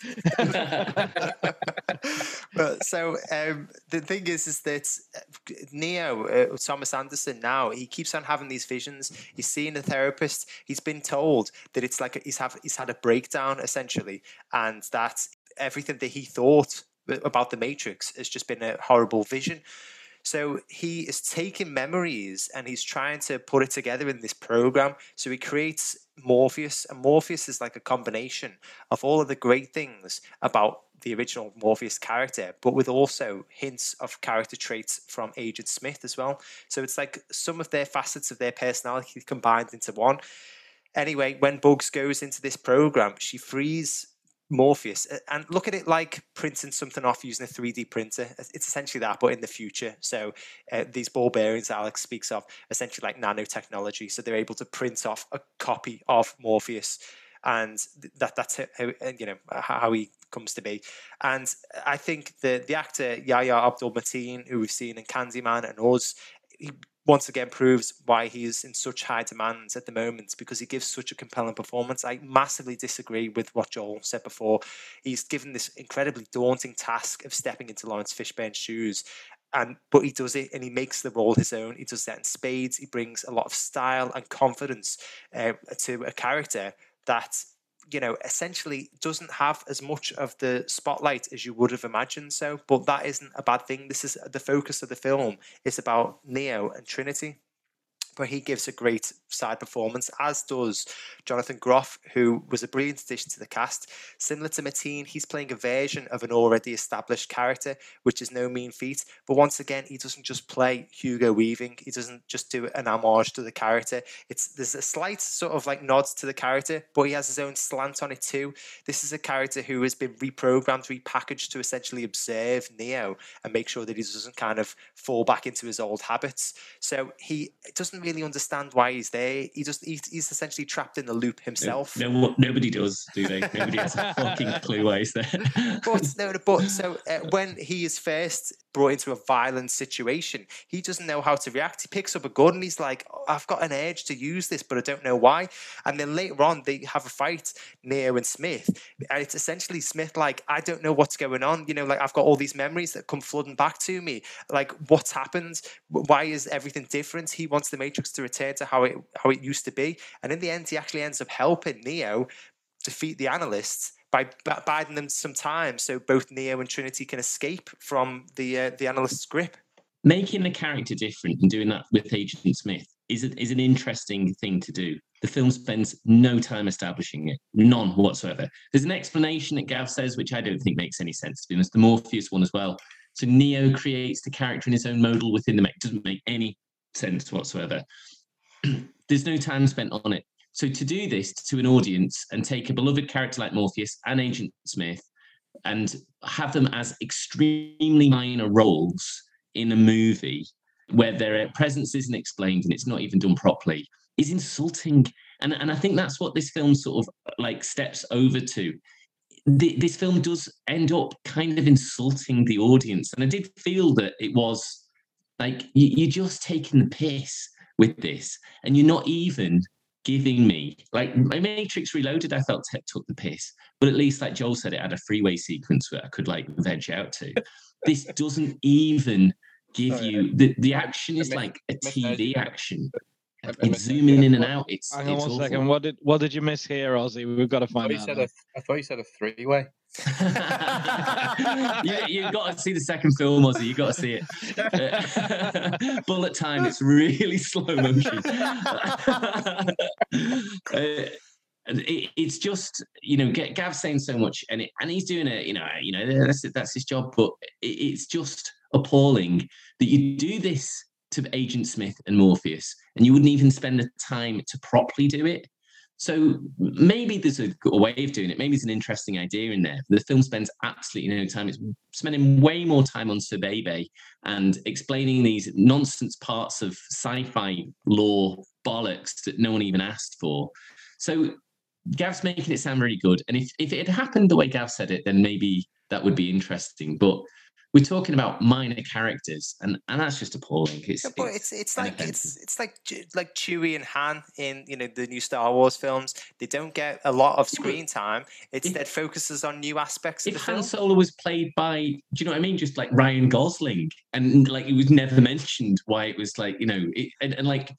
But so um, the thing is, is that Neo, uh, Thomas Anderson, now he keeps on having these visions. He's seeing a therapist. He's been told that it's like he's have he's had a breakdown essentially, and that everything that he thought about the Matrix has just been a horrible vision. So he is taking memories and he's trying to put it together in this program. So he creates Morpheus, and Morpheus is like a combination of all of the great things about the original Morpheus character, but with also hints of character traits from Agent Smith as well. So it's like some of their facets of their personality combined into one. Anyway, when Bugs goes into this program, she frees Morpheus, and look at it like printing something off using a three D printer. It's essentially that, but in the future. So uh, these ball bearings that Alex speaks of, essentially like nanotechnology. So they're able to print off a copy of Morpheus, and that that's how, you know, how he comes to be. And I think the the actor Yahya Abdul-Mateen, who we've seen in Candyman and Oz, he once again proves why he is in such high demand at the moment, because he gives such a compelling performance. I massively disagree with what Joel said before. He's given this incredibly daunting task of stepping into Laurence Fishburne's shoes, and but he does it, and he makes the role his own. He does that in spades. He brings a lot of style and confidence uh, to a character that, you know, essentially doesn't have as much of the spotlight as you would have imagined. So, but that isn't a bad thing. This is the focus of the film. It's about Neo and Trinity. but he gives a great side performance, as does Jonathan Groff, who was a brilliant addition to the cast. Similar to Mateen, he's playing a version of an already established character, which is no mean feat. But once again, he doesn't just play Hugo Weaving. He doesn't just do an homage to the character. It's there's a slight sort of like nod to the character, but he has his own slant on it too. This is a character who has been reprogrammed, repackaged to essentially observe Neo and make sure that he doesn't kind of fall back into his old habits. So he doesn't really understand why he's there. He just he, he's essentially trapped in the loop himself. No, no nobody does, do they? Nobody has a fucking clue why he's there. But no, but so uh, when he is first brought into a violent situation, he doesn't know how to react. He picks up a gun and he's like, oh, I've got an urge to use this, but I don't know why. And then later on, they have a fight, Neo and Smith, and it's essentially Smith like, I don't know what's going on. You know, like I've got all these memories that come flooding back to me. Like, what's happened? Why is everything different? He wants the Matrix to return to how it how it used to be. And in the end, he actually ends up helping Neo defeat the Analyst by biding them some time, so both Neo and Trinity can escape from the uh, the Analyst's grip. Making the character different and doing that with Agent Smith is a, is an interesting thing to do. The film spends no time establishing it, none whatsoever. There's an explanation that Gav says, which I don't think makes any sense to be honest. The Morpheus one as well. So Neo creates the character in his own modal within the Matrix. Doesn't make any sense whatsoever. There's no time spent on it. So to do this to an audience and take a beloved character like Morpheus and Agent Smith and have them as extremely minor roles in a movie where their presence isn't explained and it's not even done properly is insulting. And, and I think that's what this film sort of like steps over to. The, this film does end up kind of insulting the audience. And I did feel that it was like, you, you're just taking the piss with this and you're not even giving me, like, my Matrix Reloaded, I felt t- took the piss, but at least, like Joel said, it had a freeway sequence where I could like veg out to. This doesn't even give oh, yeah. you the, the action is I mean, like a T V I action. I mean, it's I mean, zooming yeah. in and out. It's hang on it's one awful. second. What did what did you miss here, Ozzy? We've got to find I out. Said a, I thought you said a three-way. you, you've got to see the second film, Ozzy. You've got to see it. Bullet time. It's really slow motion. uh, it, it's just, you know, Gav's saying so much, and it, and he's doing it. You know, you know that's that's his job. But it, it's just appalling that you do this to Agent Smith and Morpheus, and you wouldn't even spend the time to properly do it. So maybe there's a, a way of doing it. Maybe it's an interesting idea in there. The film spends absolutely no time. It's spending way more time on Sebebe and explaining these nonsense parts of sci-fi lore bollocks that no one even asked for. So Gav's making it sound really good. And if, if it had happened the way Gav said it, then maybe that would be interesting. But we're talking about minor characters, and, and that's just appalling. It's yeah, but it's it's like it's it's like like Chewie and Han in you know the new Star Wars films. They don't get a lot of screen time. Instead, it focuses on new aspects of the film. If Han Solo was played by, do you know what I mean? Just like Ryan Gosling, and like it was never mentioned why it was like you know it, and, and like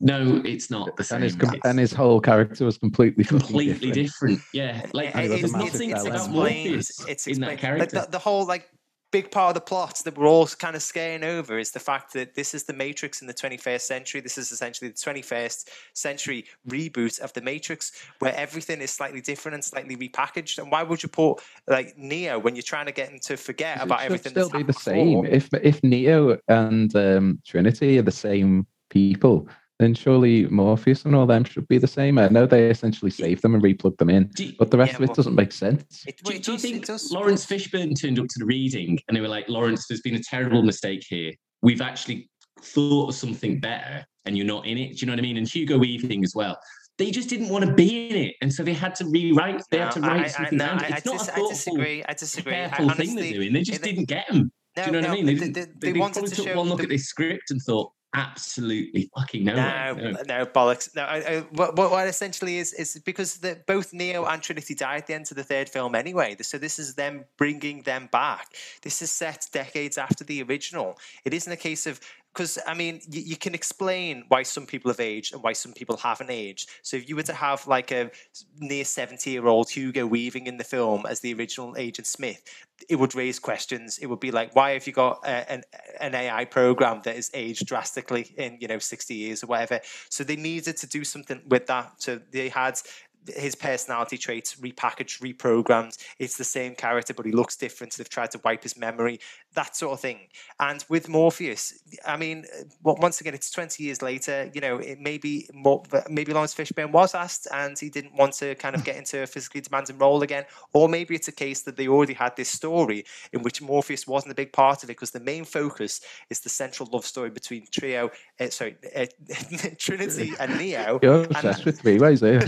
no, it's not the same. And his, com- and his whole character was completely completely different. different. Yeah, like it, it, it's nothing. It's explained. It's explained in that character. Like the, the whole like. Big part of the plot that we're all kind of scaring over is the fact that this is the Matrix in the twenty-first century. This is essentially the twenty-first century reboot of the Matrix, where everything is slightly different and slightly repackaged. And why would you put like Neo when you're trying to get him to forget about everything? It should still be the same. If if Neo and um, Trinity are the same people, then surely Morpheus and all them should be the same. I know they essentially saved them and replug them in, you, but the rest yeah, of it well, doesn't make sense. It, do, do, do you think Laurence Fishburne turned up to the reading and they were like, Laurence, there's been a terrible mistake here. We've actually thought of something better and you're not in it. Do you know what I mean? And Hugo Weaving as well. They just didn't want to be in it. And so they had to rewrite. They no, had to write I, something I, no, out. It's I, not dis- a thoughtful, I disagree. I disagree. Careful I honestly, thing they're doing. They just they, didn't get them. No, do you know no, what I mean? They, they, they, they, they wanted to took show one look the... at this script and thought, absolutely fucking no, no, no, no bollocks. No, I, I, what, what essentially is is because the, both Neo and Trinity die at the end of the third film anyway. So this is them bringing them back. This is set decades after the original. It isn't a case of Because, I mean, you, you can explain why some people have aged and why some people haven't aged. So if you were to have, like, a near seventy-year-old Hugo Weaving in the film as the original Agent Smith, it would raise questions. It would be like, why have you got a, an, an A I program that is aged drastically in, you know, sixty years or whatever? So they needed to do something with that. So they had his personality traits repackaged, reprogrammed. It's the same character, but he looks different. They've tried to wipe his memory, that sort of thing. And with Morpheus, I mean, well, once again, it's twenty years later. You know, it may be more, maybe Laurence Fishburne was asked and he didn't want to kind of get into a physically demanding role again. Or maybe it's a case that they already had this story in which Morpheus wasn't a big part of it, because the main focus is the central love story between Trio, uh, sorry, uh, Trinity and Neo. You're obsessed with me, why is it?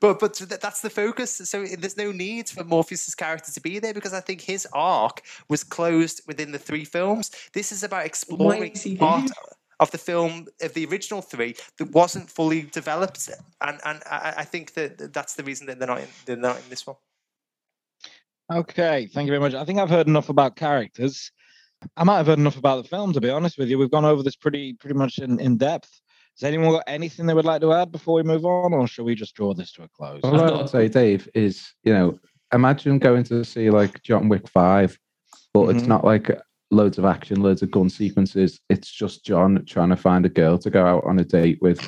but but that's the focus. So there's no need for Morpheus's character to be there, because I think his arc was closed within the three films. This is about exploring part of the film, of the original three, that wasn't fully developed, and and I, I think that that's the reason that they're not in, they're not in this one. Okay, thank you very much. I think I've heard enough about characters. I might have heard enough about the film, to be honest with you. We've gone over this pretty pretty much in, in depth. Has anyone got anything they would like to add before we move on, or shall we just draw this to a close? All I would say, Dave, is, you know, imagine going to see, like, John Wick five, but mm-hmm. it's not, like, loads of action, loads of gun sequences. It's just John trying to find a girl to go out on a date with,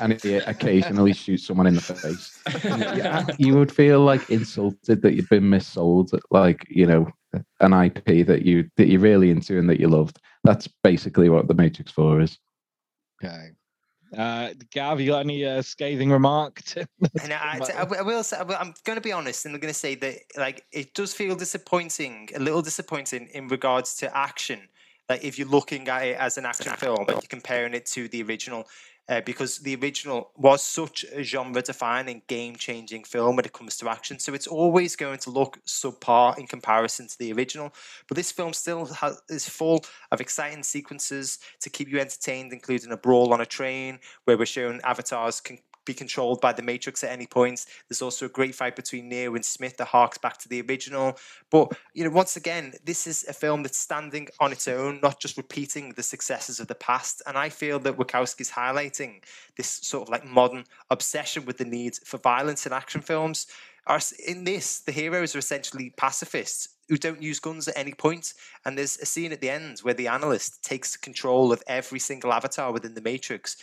and he occasionally shoots someone in the face. You would feel, like, insulted that you've been missold, like, you know, an I P that, you, that you're really into and that you loved. That's basically what The Matrix four is. Okay. Uh, Gav, you got any uh, scathing remark? To- and I, I, I will say, I'm going to be honest, and I'm going to say that, like, it does feel disappointing, a little disappointing in regards to action. Like, if you're looking at it as an action film, and like you're comparing it to the original, uh, because the original was such a genre-defining, game-changing film when it comes to action. So it's always going to look subpar in comparison to the original. But this film still has, is full of exciting sequences to keep you entertained, including a brawl on a train where we're shown avatars can be controlled by the Matrix at any point. There's also a great fight between Neo and Smith that harks back to the original. But, you know, once again, this is a film that's standing on its own, not just repeating the successes of the past. And I feel that Wachowski's highlighting this sort of, like, modern obsession with the need for violence in action films. In this, the heroes are essentially pacifists who don't use guns at any point. And there's a scene at the end where the Analyst takes control of every single avatar within the Matrix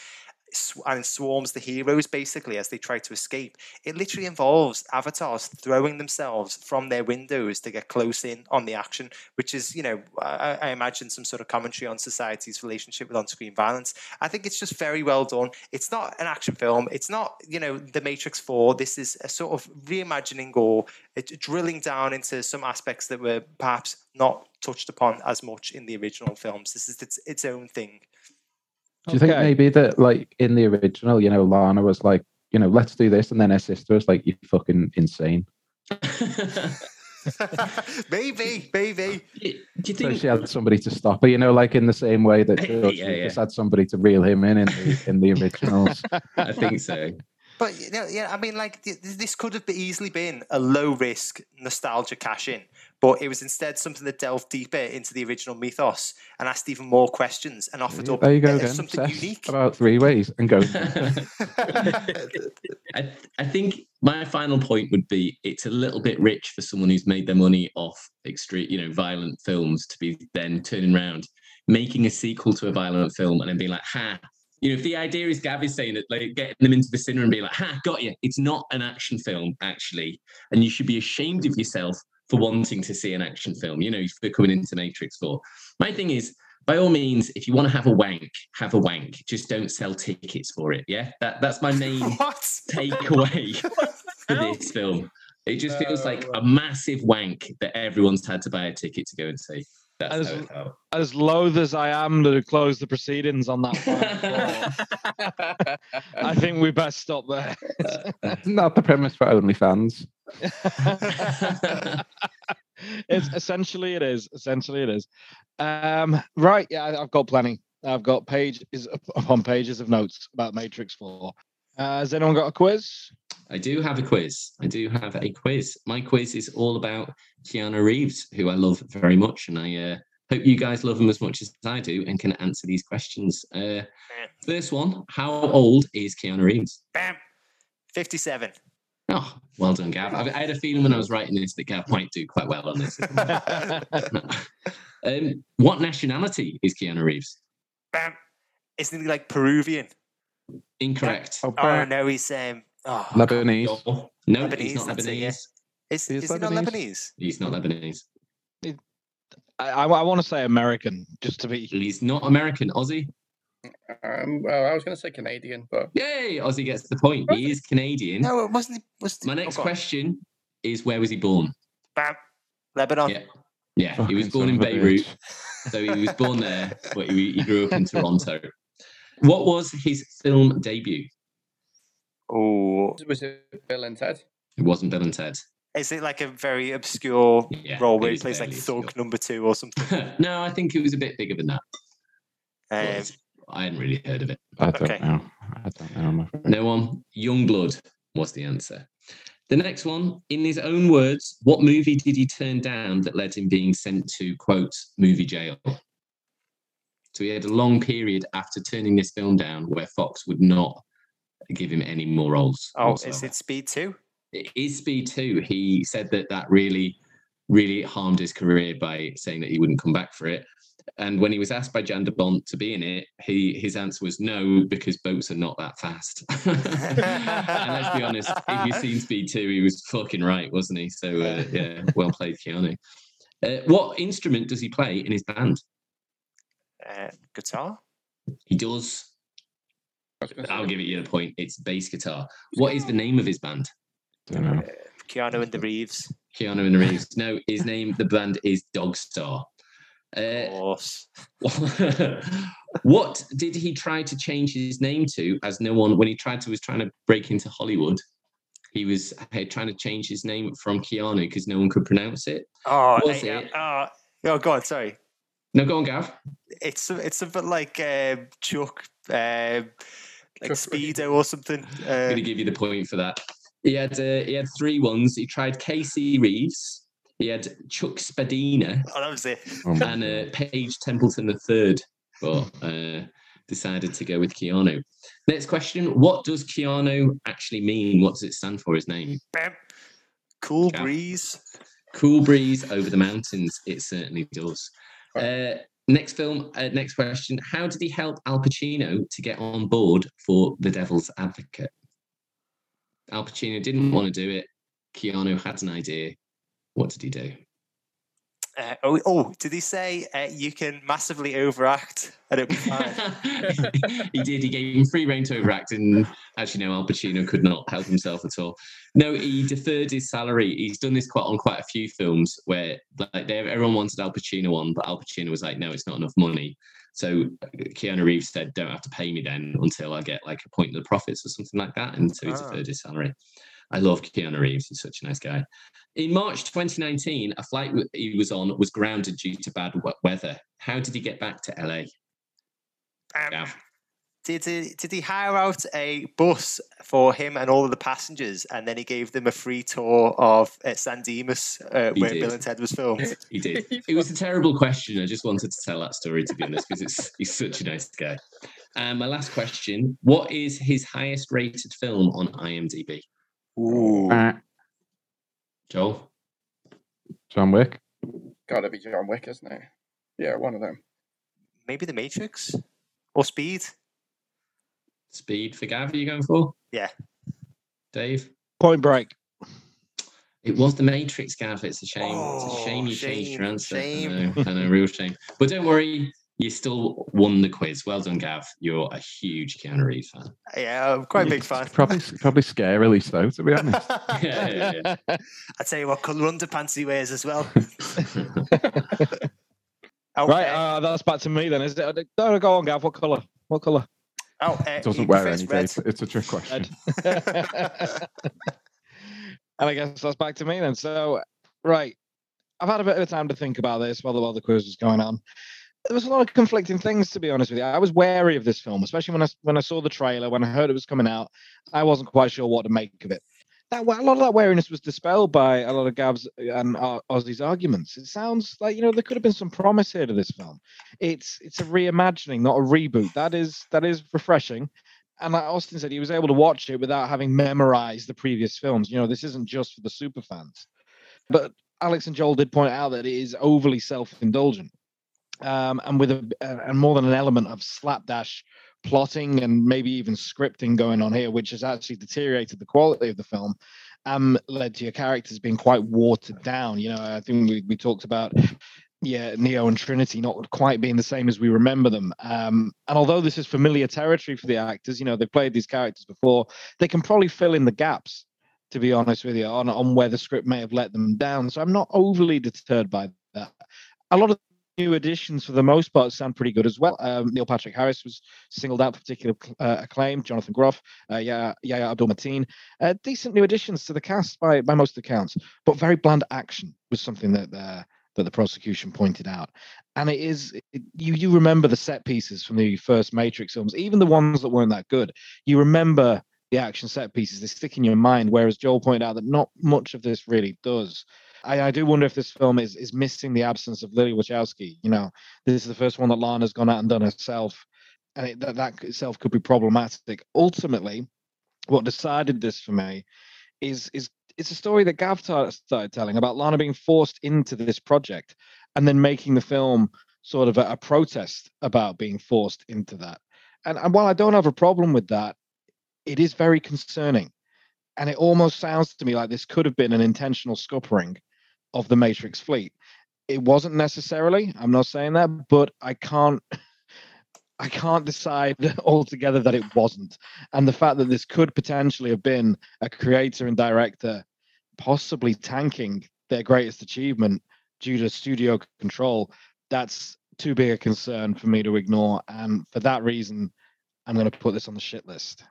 and swarms the heroes, basically, as they try to escape. It literally involves avatars throwing themselves from their windows to get close in on the action, which is, you know, I, I imagine some sort of commentary on society's relationship with on-screen violence. I think it's just very well done. It's not an action film. It's not, you know, The Matrix four. This is a sort of reimagining or drilling down into some aspects that were perhaps not touched upon as much in the original films. This is its, its own thing. Do you okay. think maybe that, like, in the original, you know, Lana was like, you know, let's do this, and then her sister was like, you're fucking insane. maybe, maybe. Do you think so she had somebody to stop her? You know, like in the same way that she yeah, yeah. just had somebody to reel him in in the, in the originals. I think so. But, you know, yeah, I mean, like, this could have easily been a low-risk nostalgia cash-in, but it was instead something that delved deeper into the original mythos and asked even more questions and offered up there you go uh, again. something Sess unique. About three ways and go. I, I think my final point would be it's a little bit rich for someone who's made their money off extreme, you know, violent films to be then turning around, making a sequel to a violent film and then being like, ha, you know, if the idea is Gav is saying that, like, getting them into the cinema and being like, ha, got you. It's not an action film, actually. And you should be ashamed of yourself for wanting to see an action film, you know, for coming into Matrix four. My thing is, by all means, if you want to have a wank, have a wank. Just don't sell tickets for it, yeah? That That's my main takeaway for this film. It just feels like a massive wank that everyone's had to buy a ticket to go and see. As, as loath as I am to close the proceedings on that one, I think we best stop there. Isn't that the premise for OnlyFans? it's essentially it is. Essentially it is. Um, right, yeah, I've got plenty. I've got pages upon pages of notes about Matrix four. Uh, has anyone got a quiz? I do have a quiz. I do have a quiz. My quiz is all about Keanu Reeves, who I love very much, and I uh, Hope you guys love them as much as I do and can answer these questions. Uh, first one, how old is Keanu Reeves? Bam, fifty-seven. Oh, well done, Gav. I had a feeling when I was writing this that Gav might do quite well on this. um, what nationality is Keanu Reeves? Bam. Isn't he like Peruvian? Incorrect. Oh, oh no, he's um, oh, Lebanese. God. No, Lebanese, he's not Lebanese. It, yeah. Is, he is, is Lebanese. He not Lebanese? He's not Lebanese. It, I, I, I want to say American, just to be... He's not American. Aussie? Um, well, I was going to say Canadian, but... Yay! Aussie gets the point. He is Canadian. No, it wasn't... Was the... My next oh, question is, where was he born? Bam. Lebanon. Yeah, yeah. Oh, he was born in Beirut. So he was born there, but he, he grew up in Toronto. What was his film debut? Oh... Was it Bill and Ted? It wasn't Bill and Ted. Is it like a very obscure yeah, role where he plays like Thug obscure. Number Two or something? No, I think it was a bit bigger than that. Um, I hadn't really heard of it. I don't okay. know. I don't know. No one. Youngblood was the answer. The next one, in his own words, what movie did he turn down that led him being sent to, quote, movie jail? So he had a long period after turning this film down where Fox would not give him any more roles. Oh, whatsoever. Is it Speed two? It is Speed two. He said that that really, really harmed his career by saying that he wouldn't come back for it. And when he was asked by Jan de Bont to be in it, he his answer was no, because boats are not that fast. And let's be honest, if you've seen Speed two, he was fucking right, wasn't he? So, uh, yeah, well played, Keanu. Uh, what instrument does he play in his band? Uh, guitar? He does. I'll give it you the point. It's bass guitar. What is the name of his band? Don't know. Uh, Keanu and the Reeves. Keanu and the Reeves. No, his name, the band is Dogstar. Uh, what did he try to change his name to? As no one, when he tried to was trying to break into Hollywood, he was uh, trying to change his name from Keanu because no one could pronounce it. Oh, was hey, it? Uh, oh, go on. Sorry. No, go on, Gav. It's it's a bit like uh, Chuck, uh, like Speedo or something. Uh, I'm going to give you the point for that. He had uh, he had three ones. He tried Casey Reeves. He had Chuck Spadina. Oh, that was it. And uh, Paige Templeton the third, but uh, decided to go with Keanu. Next question: what does Keanu actually mean? What does it stand for? His name? Cool yeah. breeze. Cool breeze over the mountains. It certainly does. Uh, next film. Uh, next question: how did he help Al Pacino to get on board for The Devil's Advocate? Al Pacino didn't want to do it. Keanu had an idea. What did he do? Uh, oh, oh, did he say uh, you can massively overact and it'll be fine? He did. He gave him free rein to overact, and as you know, Al Pacino could not help himself at all. No, he deferred his salary. He's done this quite on quite a few films where like they, everyone wanted Al Pacino on, but Al Pacino was like, no, it's not enough money. So Keanu Reeves said, don't have to pay me then until I get like a point of the profits or something like that. And so he deferred his salary. I love Keanu Reeves. He's such a nice guy. In March twenty nineteen, a flight he was on was grounded due to bad weather. How did he get back to L A? Um, did, he, did he hire out a bus for him and all of the passengers, and then he gave them a free tour of uh, San Dimas, uh, where did. Bill and Ted was filmed? He did. It was a terrible question. I just wanted to tell that story, to be honest, because it's he's such a nice guy. And um, my last question, what is his highest rated film on IMDb? Ooh. Uh, Joel? John Wick? Gotta be John Wick, isn't it? Yeah, one of them. Maybe The Matrix? Or Speed? Speed for Gav, are you going for? Yeah. Dave? Point Break. It was The Matrix, Gav. It's a shame. Oh, it's a shame you shame, changed your answer. Shame. I know, I know, real shame. But don't worry. You still won the quiz. Well done, Gav. You're a huge Keanu Reeves fan. Yeah, I'm quite a big fan. Probably probably scarily so, to be honest. yeah, yeah, yeah. I tell you what, colour underpants he wears as well. okay. Right, uh, that's back to me then, is it? No, go on, Gav. What colour? What colour? Oh, uh, it doesn't wear any, Dave. It's a trick question. And I guess that's back to me then. So, right. I've had a bit of time to think about this while the, while the quiz was going on. There was a lot of conflicting things, to be honest with you. I was wary of this film, especially when I when I saw the trailer, when I heard it was coming out. I wasn't quite sure what to make of it. that a lot of that wariness was dispelled by a lot of Gav's and Ozzy's arguments. It sounds like, you know, there could have been some promise here to this film. It's it's a reimagining, not a reboot. That is that is refreshing. And like Austin said, he was able to watch it without having memorized the previous films. You know, this isn't just for the superfans. But Alex and Joel did point out that it is overly self-indulgent, um, and with a, a, and more than an element of slapdash plotting and maybe even scripting going on here, which has actually deteriorated the quality of the film, um, led to your characters being quite watered down. You know, I think we, we talked about, yeah, Neo and Trinity not quite being the same as we remember them. Um, and although this is familiar territory for the actors, you know, they've played these characters before, they can probably fill in the gaps, to be honest with you, on, on where the script may have let them down. So I'm not overly deterred by that. A lot of new additions, for the most part, sound pretty good as well. Um, Neil Patrick Harris was singled out for particular uh, acclaim. Jonathan Groff, uh, Yahya Abdul-Mateen, uh, decent new additions to the cast by by most accounts, but very bland action was something that uh, that the prosecution pointed out. And it is, it, you you remember the set pieces from the first Matrix films, even the ones that weren't that good. You remember the action set pieces; they stick in your mind. Whereas Joel pointed out that not much of this really does. I, I do wonder if this film is is missing the absence of Lily Wachowski. You know, this is the first one that Lana's gone out and done herself, and it, that, that itself could be problematic. Ultimately, what decided this for me is is it's a story that Gav t- started telling about Lana being forced into this project, and then making the film sort of a, a protest about being forced into that. And, and while I don't have a problem with that, it is very concerning. And it almost sounds to me like this could have been an intentional scuppering of the Matrix fleet. It wasn't necessarily, I'm not saying that, but I can't I can't decide altogether that it wasn't. And the fact that this could potentially have been a creator and director possibly tanking their greatest achievement due to studio control, that's too big a concern for me to ignore. And for that reason, I'm going to put this on the shit list.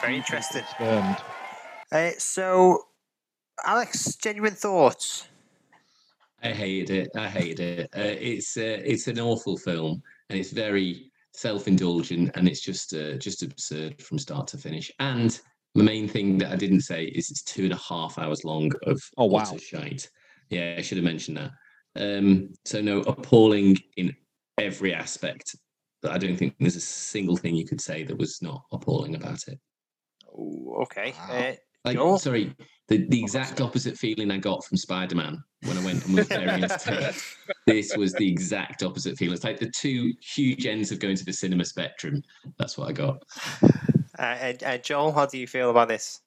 Very interested. Uh, so, Alex, genuine thoughts? I hated it. I hated it. Uh, it's uh, it's an awful film, and it's very self-indulgent, and it's just uh, just absurd from start to finish. And the main thing that I didn't say is it's two and a half hours long of oh wow utter shite. Yeah, I should have mentioned that. Um, so no, appalling in every aspect. But I don't think there's a single thing you could say that was not appalling about it. Ooh, okay. Wow. Uh, like, Joel? Sorry, the, the exact opposite feeling I got from Spider-Man when I went and was very disturbed. This was the exact opposite feeling. It's like the two huge ends of going to the cinema spectrum. That's what I got. Uh, uh, uh, Joel, how do you feel about this?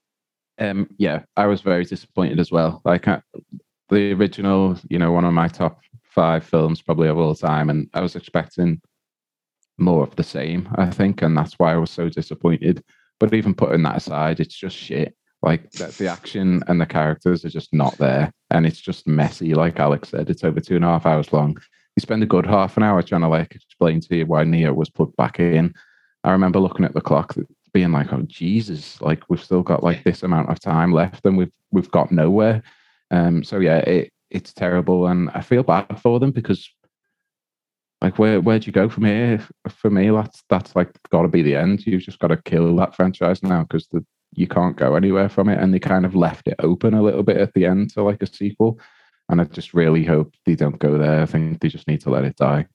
Um, yeah, I was very disappointed as well. Like I, the original, you know, one of my top five films probably of all time, and I was expecting more of the same, I think, and that's why I was so disappointed. But even putting that aside, it's just shit. Like, the, the action and the characters are just not there. And it's just messy, like Alex said. It's over two and a half hours long. You spend a good half an hour trying to, like, explain to you why Neo was put back in. I remember looking at the clock, being like, oh, Jesus, like, we've still got, like, this amount of time left, and we've we've got nowhere. Um. So, yeah, it it's terrible, and I feel bad for them because, like, where where do you go from here? For me, that's that's like got to be the end. You've just got to kill that franchise now because you can't go anywhere from it. And they kind of left it open a little bit at the end to like a sequel. And I just really hope they don't go there. I think they just need to let it die.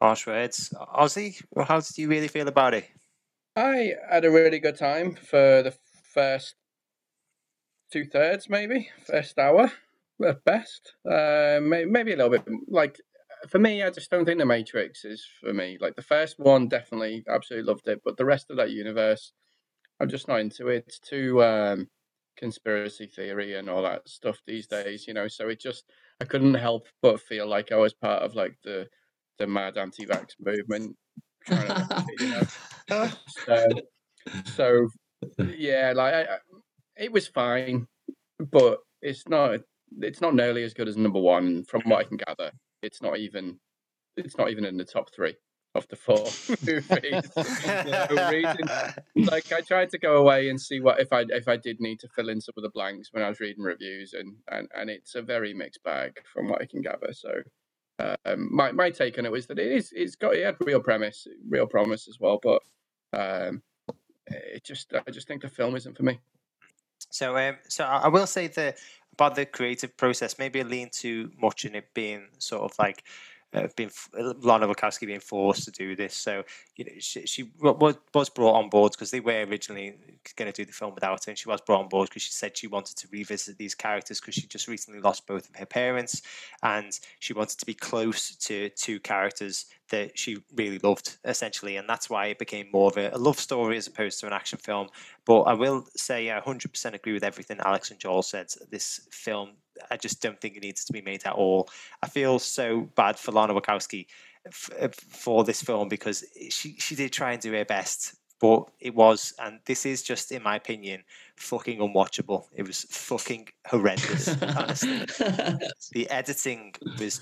Harsh words, Ozzy. How did you really feel about it? I had a really good time for the first two thirds, maybe first hour at best. Uh, maybe a little bit like. For me, I just don't think The Matrix is for me. Like, the first one, definitely, absolutely loved it. But the rest of that universe, I'm just not into it. It's too um, conspiracy theory and all that stuff these days, you know. So it just, I couldn't help but feel like I was part of, like, the, the mad anti-vax movement. Trying to, you know? so, so, yeah, like, I, it was fine. But it's not, it's not nearly as good as number one, from what I can gather. It's not even, it's not even in the top three of the four movies. No reason. Like, I tried to go away and see what if I if I did need to fill in some of the blanks when I was reading reviews, and and, and it's a very mixed bag from what I can gather. So Um, my my take on it was that it is it's got it had real premise, real promise as well, but um, it just I just think the film isn't for me. So um, so I will say that about the creative process, maybe I lean too much in it being sort of like uh, being Lana Wachowski being forced to do this. So you know she she was brought on board because they were originally going to do the film without her, and she was brought on board because she said she wanted to revisit these characters because she just recently lost both of her parents, and she wanted to be close to two characters that she really loved, essentially, and that's why it became more of a, a love story as opposed to an action film. But I will say I one hundred percent agree with everything Alex and Joel said. This film, I just don't think it needs to be made at all. I feel so bad for Lana Wachowski f for this film because she, she did try and do her best, but it was, and this is just, in my opinion, fucking unwatchable. It was fucking horrendous, honestly. The editing was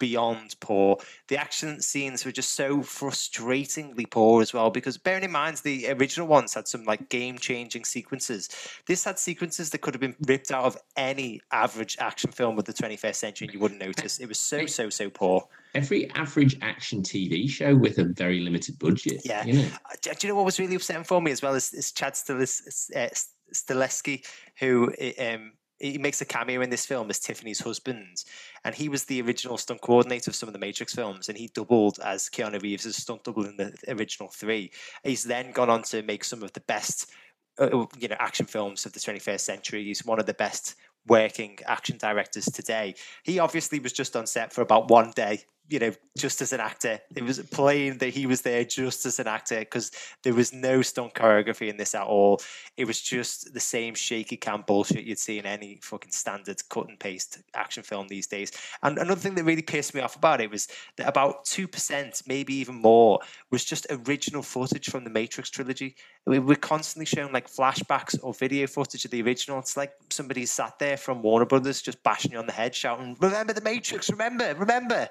beyond poor. The action scenes were just so frustratingly poor as well, because bearing in mind the original ones had some like game-changing sequences. This had sequences that could have been ripped out of any average action film of the twenty-first century and you wouldn't notice. It was so, so, so poor. Every average action T V show with a very limited budget. Yeah. You know? Do you know what was really upsetting for me as well is, is Chad Stiles, uh, Stileski, who... Um, he makes a cameo in this film as Tiffany's husband, and he was the original stunt coordinator of some of the Matrix films, and he doubled as Keanu Reeves' as stunt double in the original three. He's then gone on to make some of the best uh, you know, action films of the twenty-first century. He's one of the best working action directors today. He obviously was just on set for about one day, you know, just as an actor. It was plain that he was there just as an actor because there was no stunt choreography in this at all. It was just the same shaky cam bullshit you'd see in any fucking standard cut and paste action film these days. And another thing that really pissed me off about it was that about two percent, maybe even more, was just original footage from the Matrix trilogy. We were constantly shown like flashbacks or video footage of the original. It's like somebody sat there from Warner Brothers just bashing you on the head, shouting, "Remember the Matrix, remember, remember."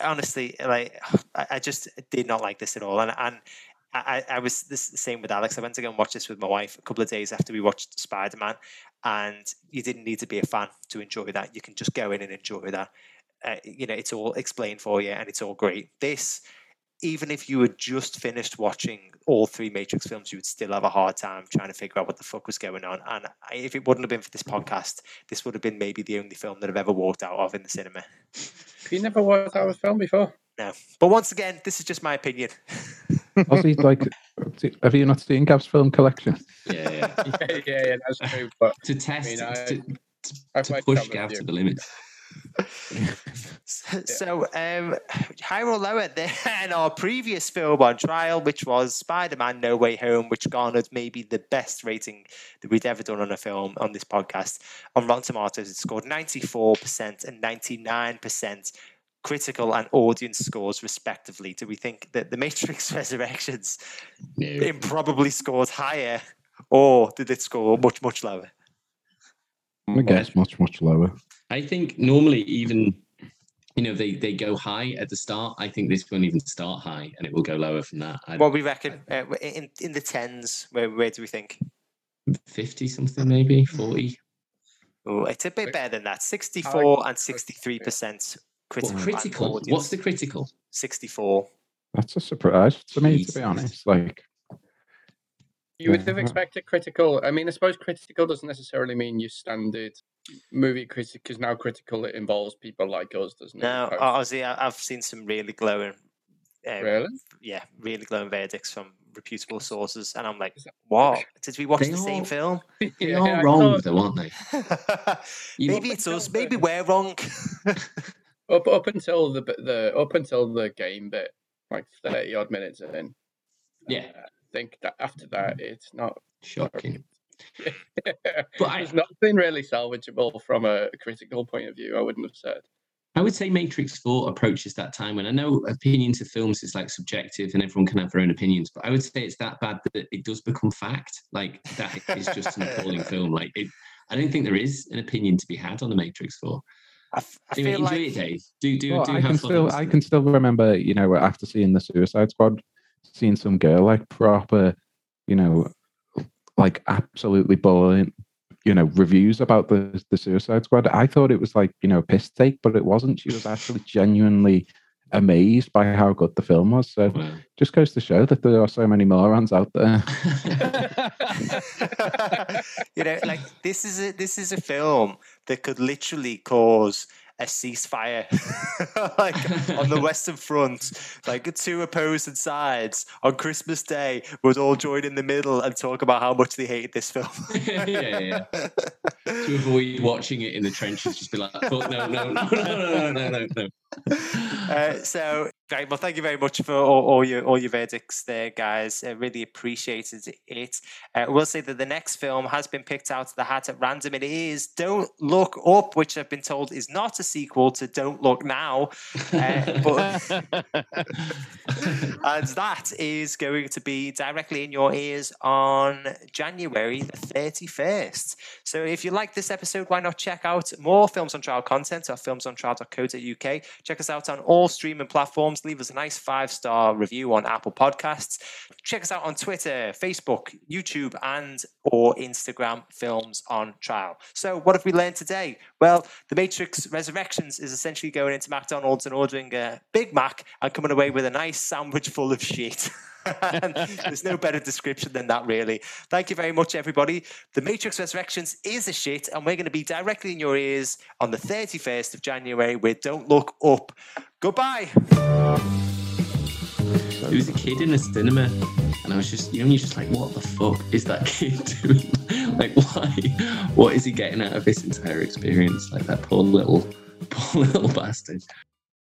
Honestly, like I just did not like this at all, and and I, I was this the same with Alex. I went to go and watch this with my wife a couple of days after we watched Spider-Man, and you didn't need to be a fan to enjoy that. You can just go in and enjoy that. Uh, you know, it's all explained for you, and it's all great. This, even if you had just finished watching all three Matrix films, you would still have a hard time trying to figure out what the fuck was going on. And if it wouldn't have been for this podcast, this would have been maybe the only film that I've ever walked out of in the cinema. Have you never walked out of a film before? No. But once again, this is just my opinion. Ozzy, like, have you not seen Gav's film collection? Yeah, yeah, yeah, yeah, yeah, that's true. But to test, I mean, I, to, I, to, I to push Gav to the limits. So um, higher or lower than our previous film on trial, which was Spider-Man No Way Home, which garnered maybe the best rating that we'd ever done on a film on this podcast. On Rotten Tomatoes, it scored ninety-four percent and ninety-nine percent critical and audience scores respectively. Do we think that The Matrix Resurrections no. improbably scored higher, or did it score much, much lower? I guess much, much lower. I think normally even, you know, they, they go high at the start. I think this won't even start high, and it will go lower from that. I'd, what we reckon? Uh, in in the tens, where where do we think? fifty something, maybe forty. Oh, it's a bit better than that. Sixty-four and sixty-three percent critical. Well, critical. What's the critical? Sixty-four. That's a surprise to me, Jesus. To be honest. Like, you would have expected critical. I mean, I suppose critical doesn't necessarily mean your standard movie critic, because now critical, it involves people like us, doesn't it? No, Ozzy, I've seen some really glowing, um, really, yeah, really glowing verdicts from reputable sources, and I'm like, what? Did we watch they the all, same film? They're all yeah, wrong, though, aren't they? Maybe it's us. Maybe we're wrong. up up until the the up until the game bit, like thirty odd minutes in. Yeah. Uh, think that after that it's not shocking. But I, it's nothing really salvageable from a critical point of view, I wouldn't have said. I would say Matrix four approaches that time when, I know opinions of films is like subjective and everyone can have their own opinions, but I would say it's that bad that it does become fact. Like, that is just an appalling film. Like, it, I don't think there is an opinion to be had on the Matrix four. I, I feel enjoy like... it, Dave. Do, do, well, do I, have can still, I can still remember, you know, after seeing the Suicide Squad, seeing some girl like proper, you know, like absolutely bawling, you know, reviews about the, the Suicide Squad, I thought it was like, you know, a piss take, but it wasn't. She was actually genuinely amazed by how good the film was. So wow. Just goes to show that there are so many morons out there. You know, like this is a, this is a film that could literally cause a ceasefire like on the Western Front, like two opposing sides on Christmas Day would all join in the middle and talk about how much they hated this film. yeah, yeah, yeah. To avoid watching it in the trenches, just be like, oh, no, no, no, no, no, no, no, no. Uh, so, great. Well, thank you very much for all, all your all your verdicts there, guys. I really appreciated it. Uh, we'll say that the next film has been picked out of the hat at random. It is Don't Look Up, which I've been told is not a sequel to Don't Look Now. Uh, but... and that is going to be directly in your ears on January the thirty-first. So if you like this episode, why not check out more Films on Trial content at films on trial dot co dot U K. Check us out on all streaming platforms. Leave us a nice five-star review on Apple Podcasts. Check us out on Twitter, Facebook, YouTube, and or Instagram, Films on Trial. So what have we learned today? Well, The Matrix Resurrections is essentially going into McDonald's and ordering a Big Mac and coming away with a nice sandwich full of shit. There's no better description than that, really. Thank you very much, everybody. The Matrix Resurrections is a shit, and we're going to be directly in your ears on the thirty-first of January with Don't Look Up. Goodbye. There was a kid in the cinema, and I was just, you know, you're just like, what the fuck is that kid doing? Like, why? What is he getting out of this entire experience? Like, that poor little, poor little bastard.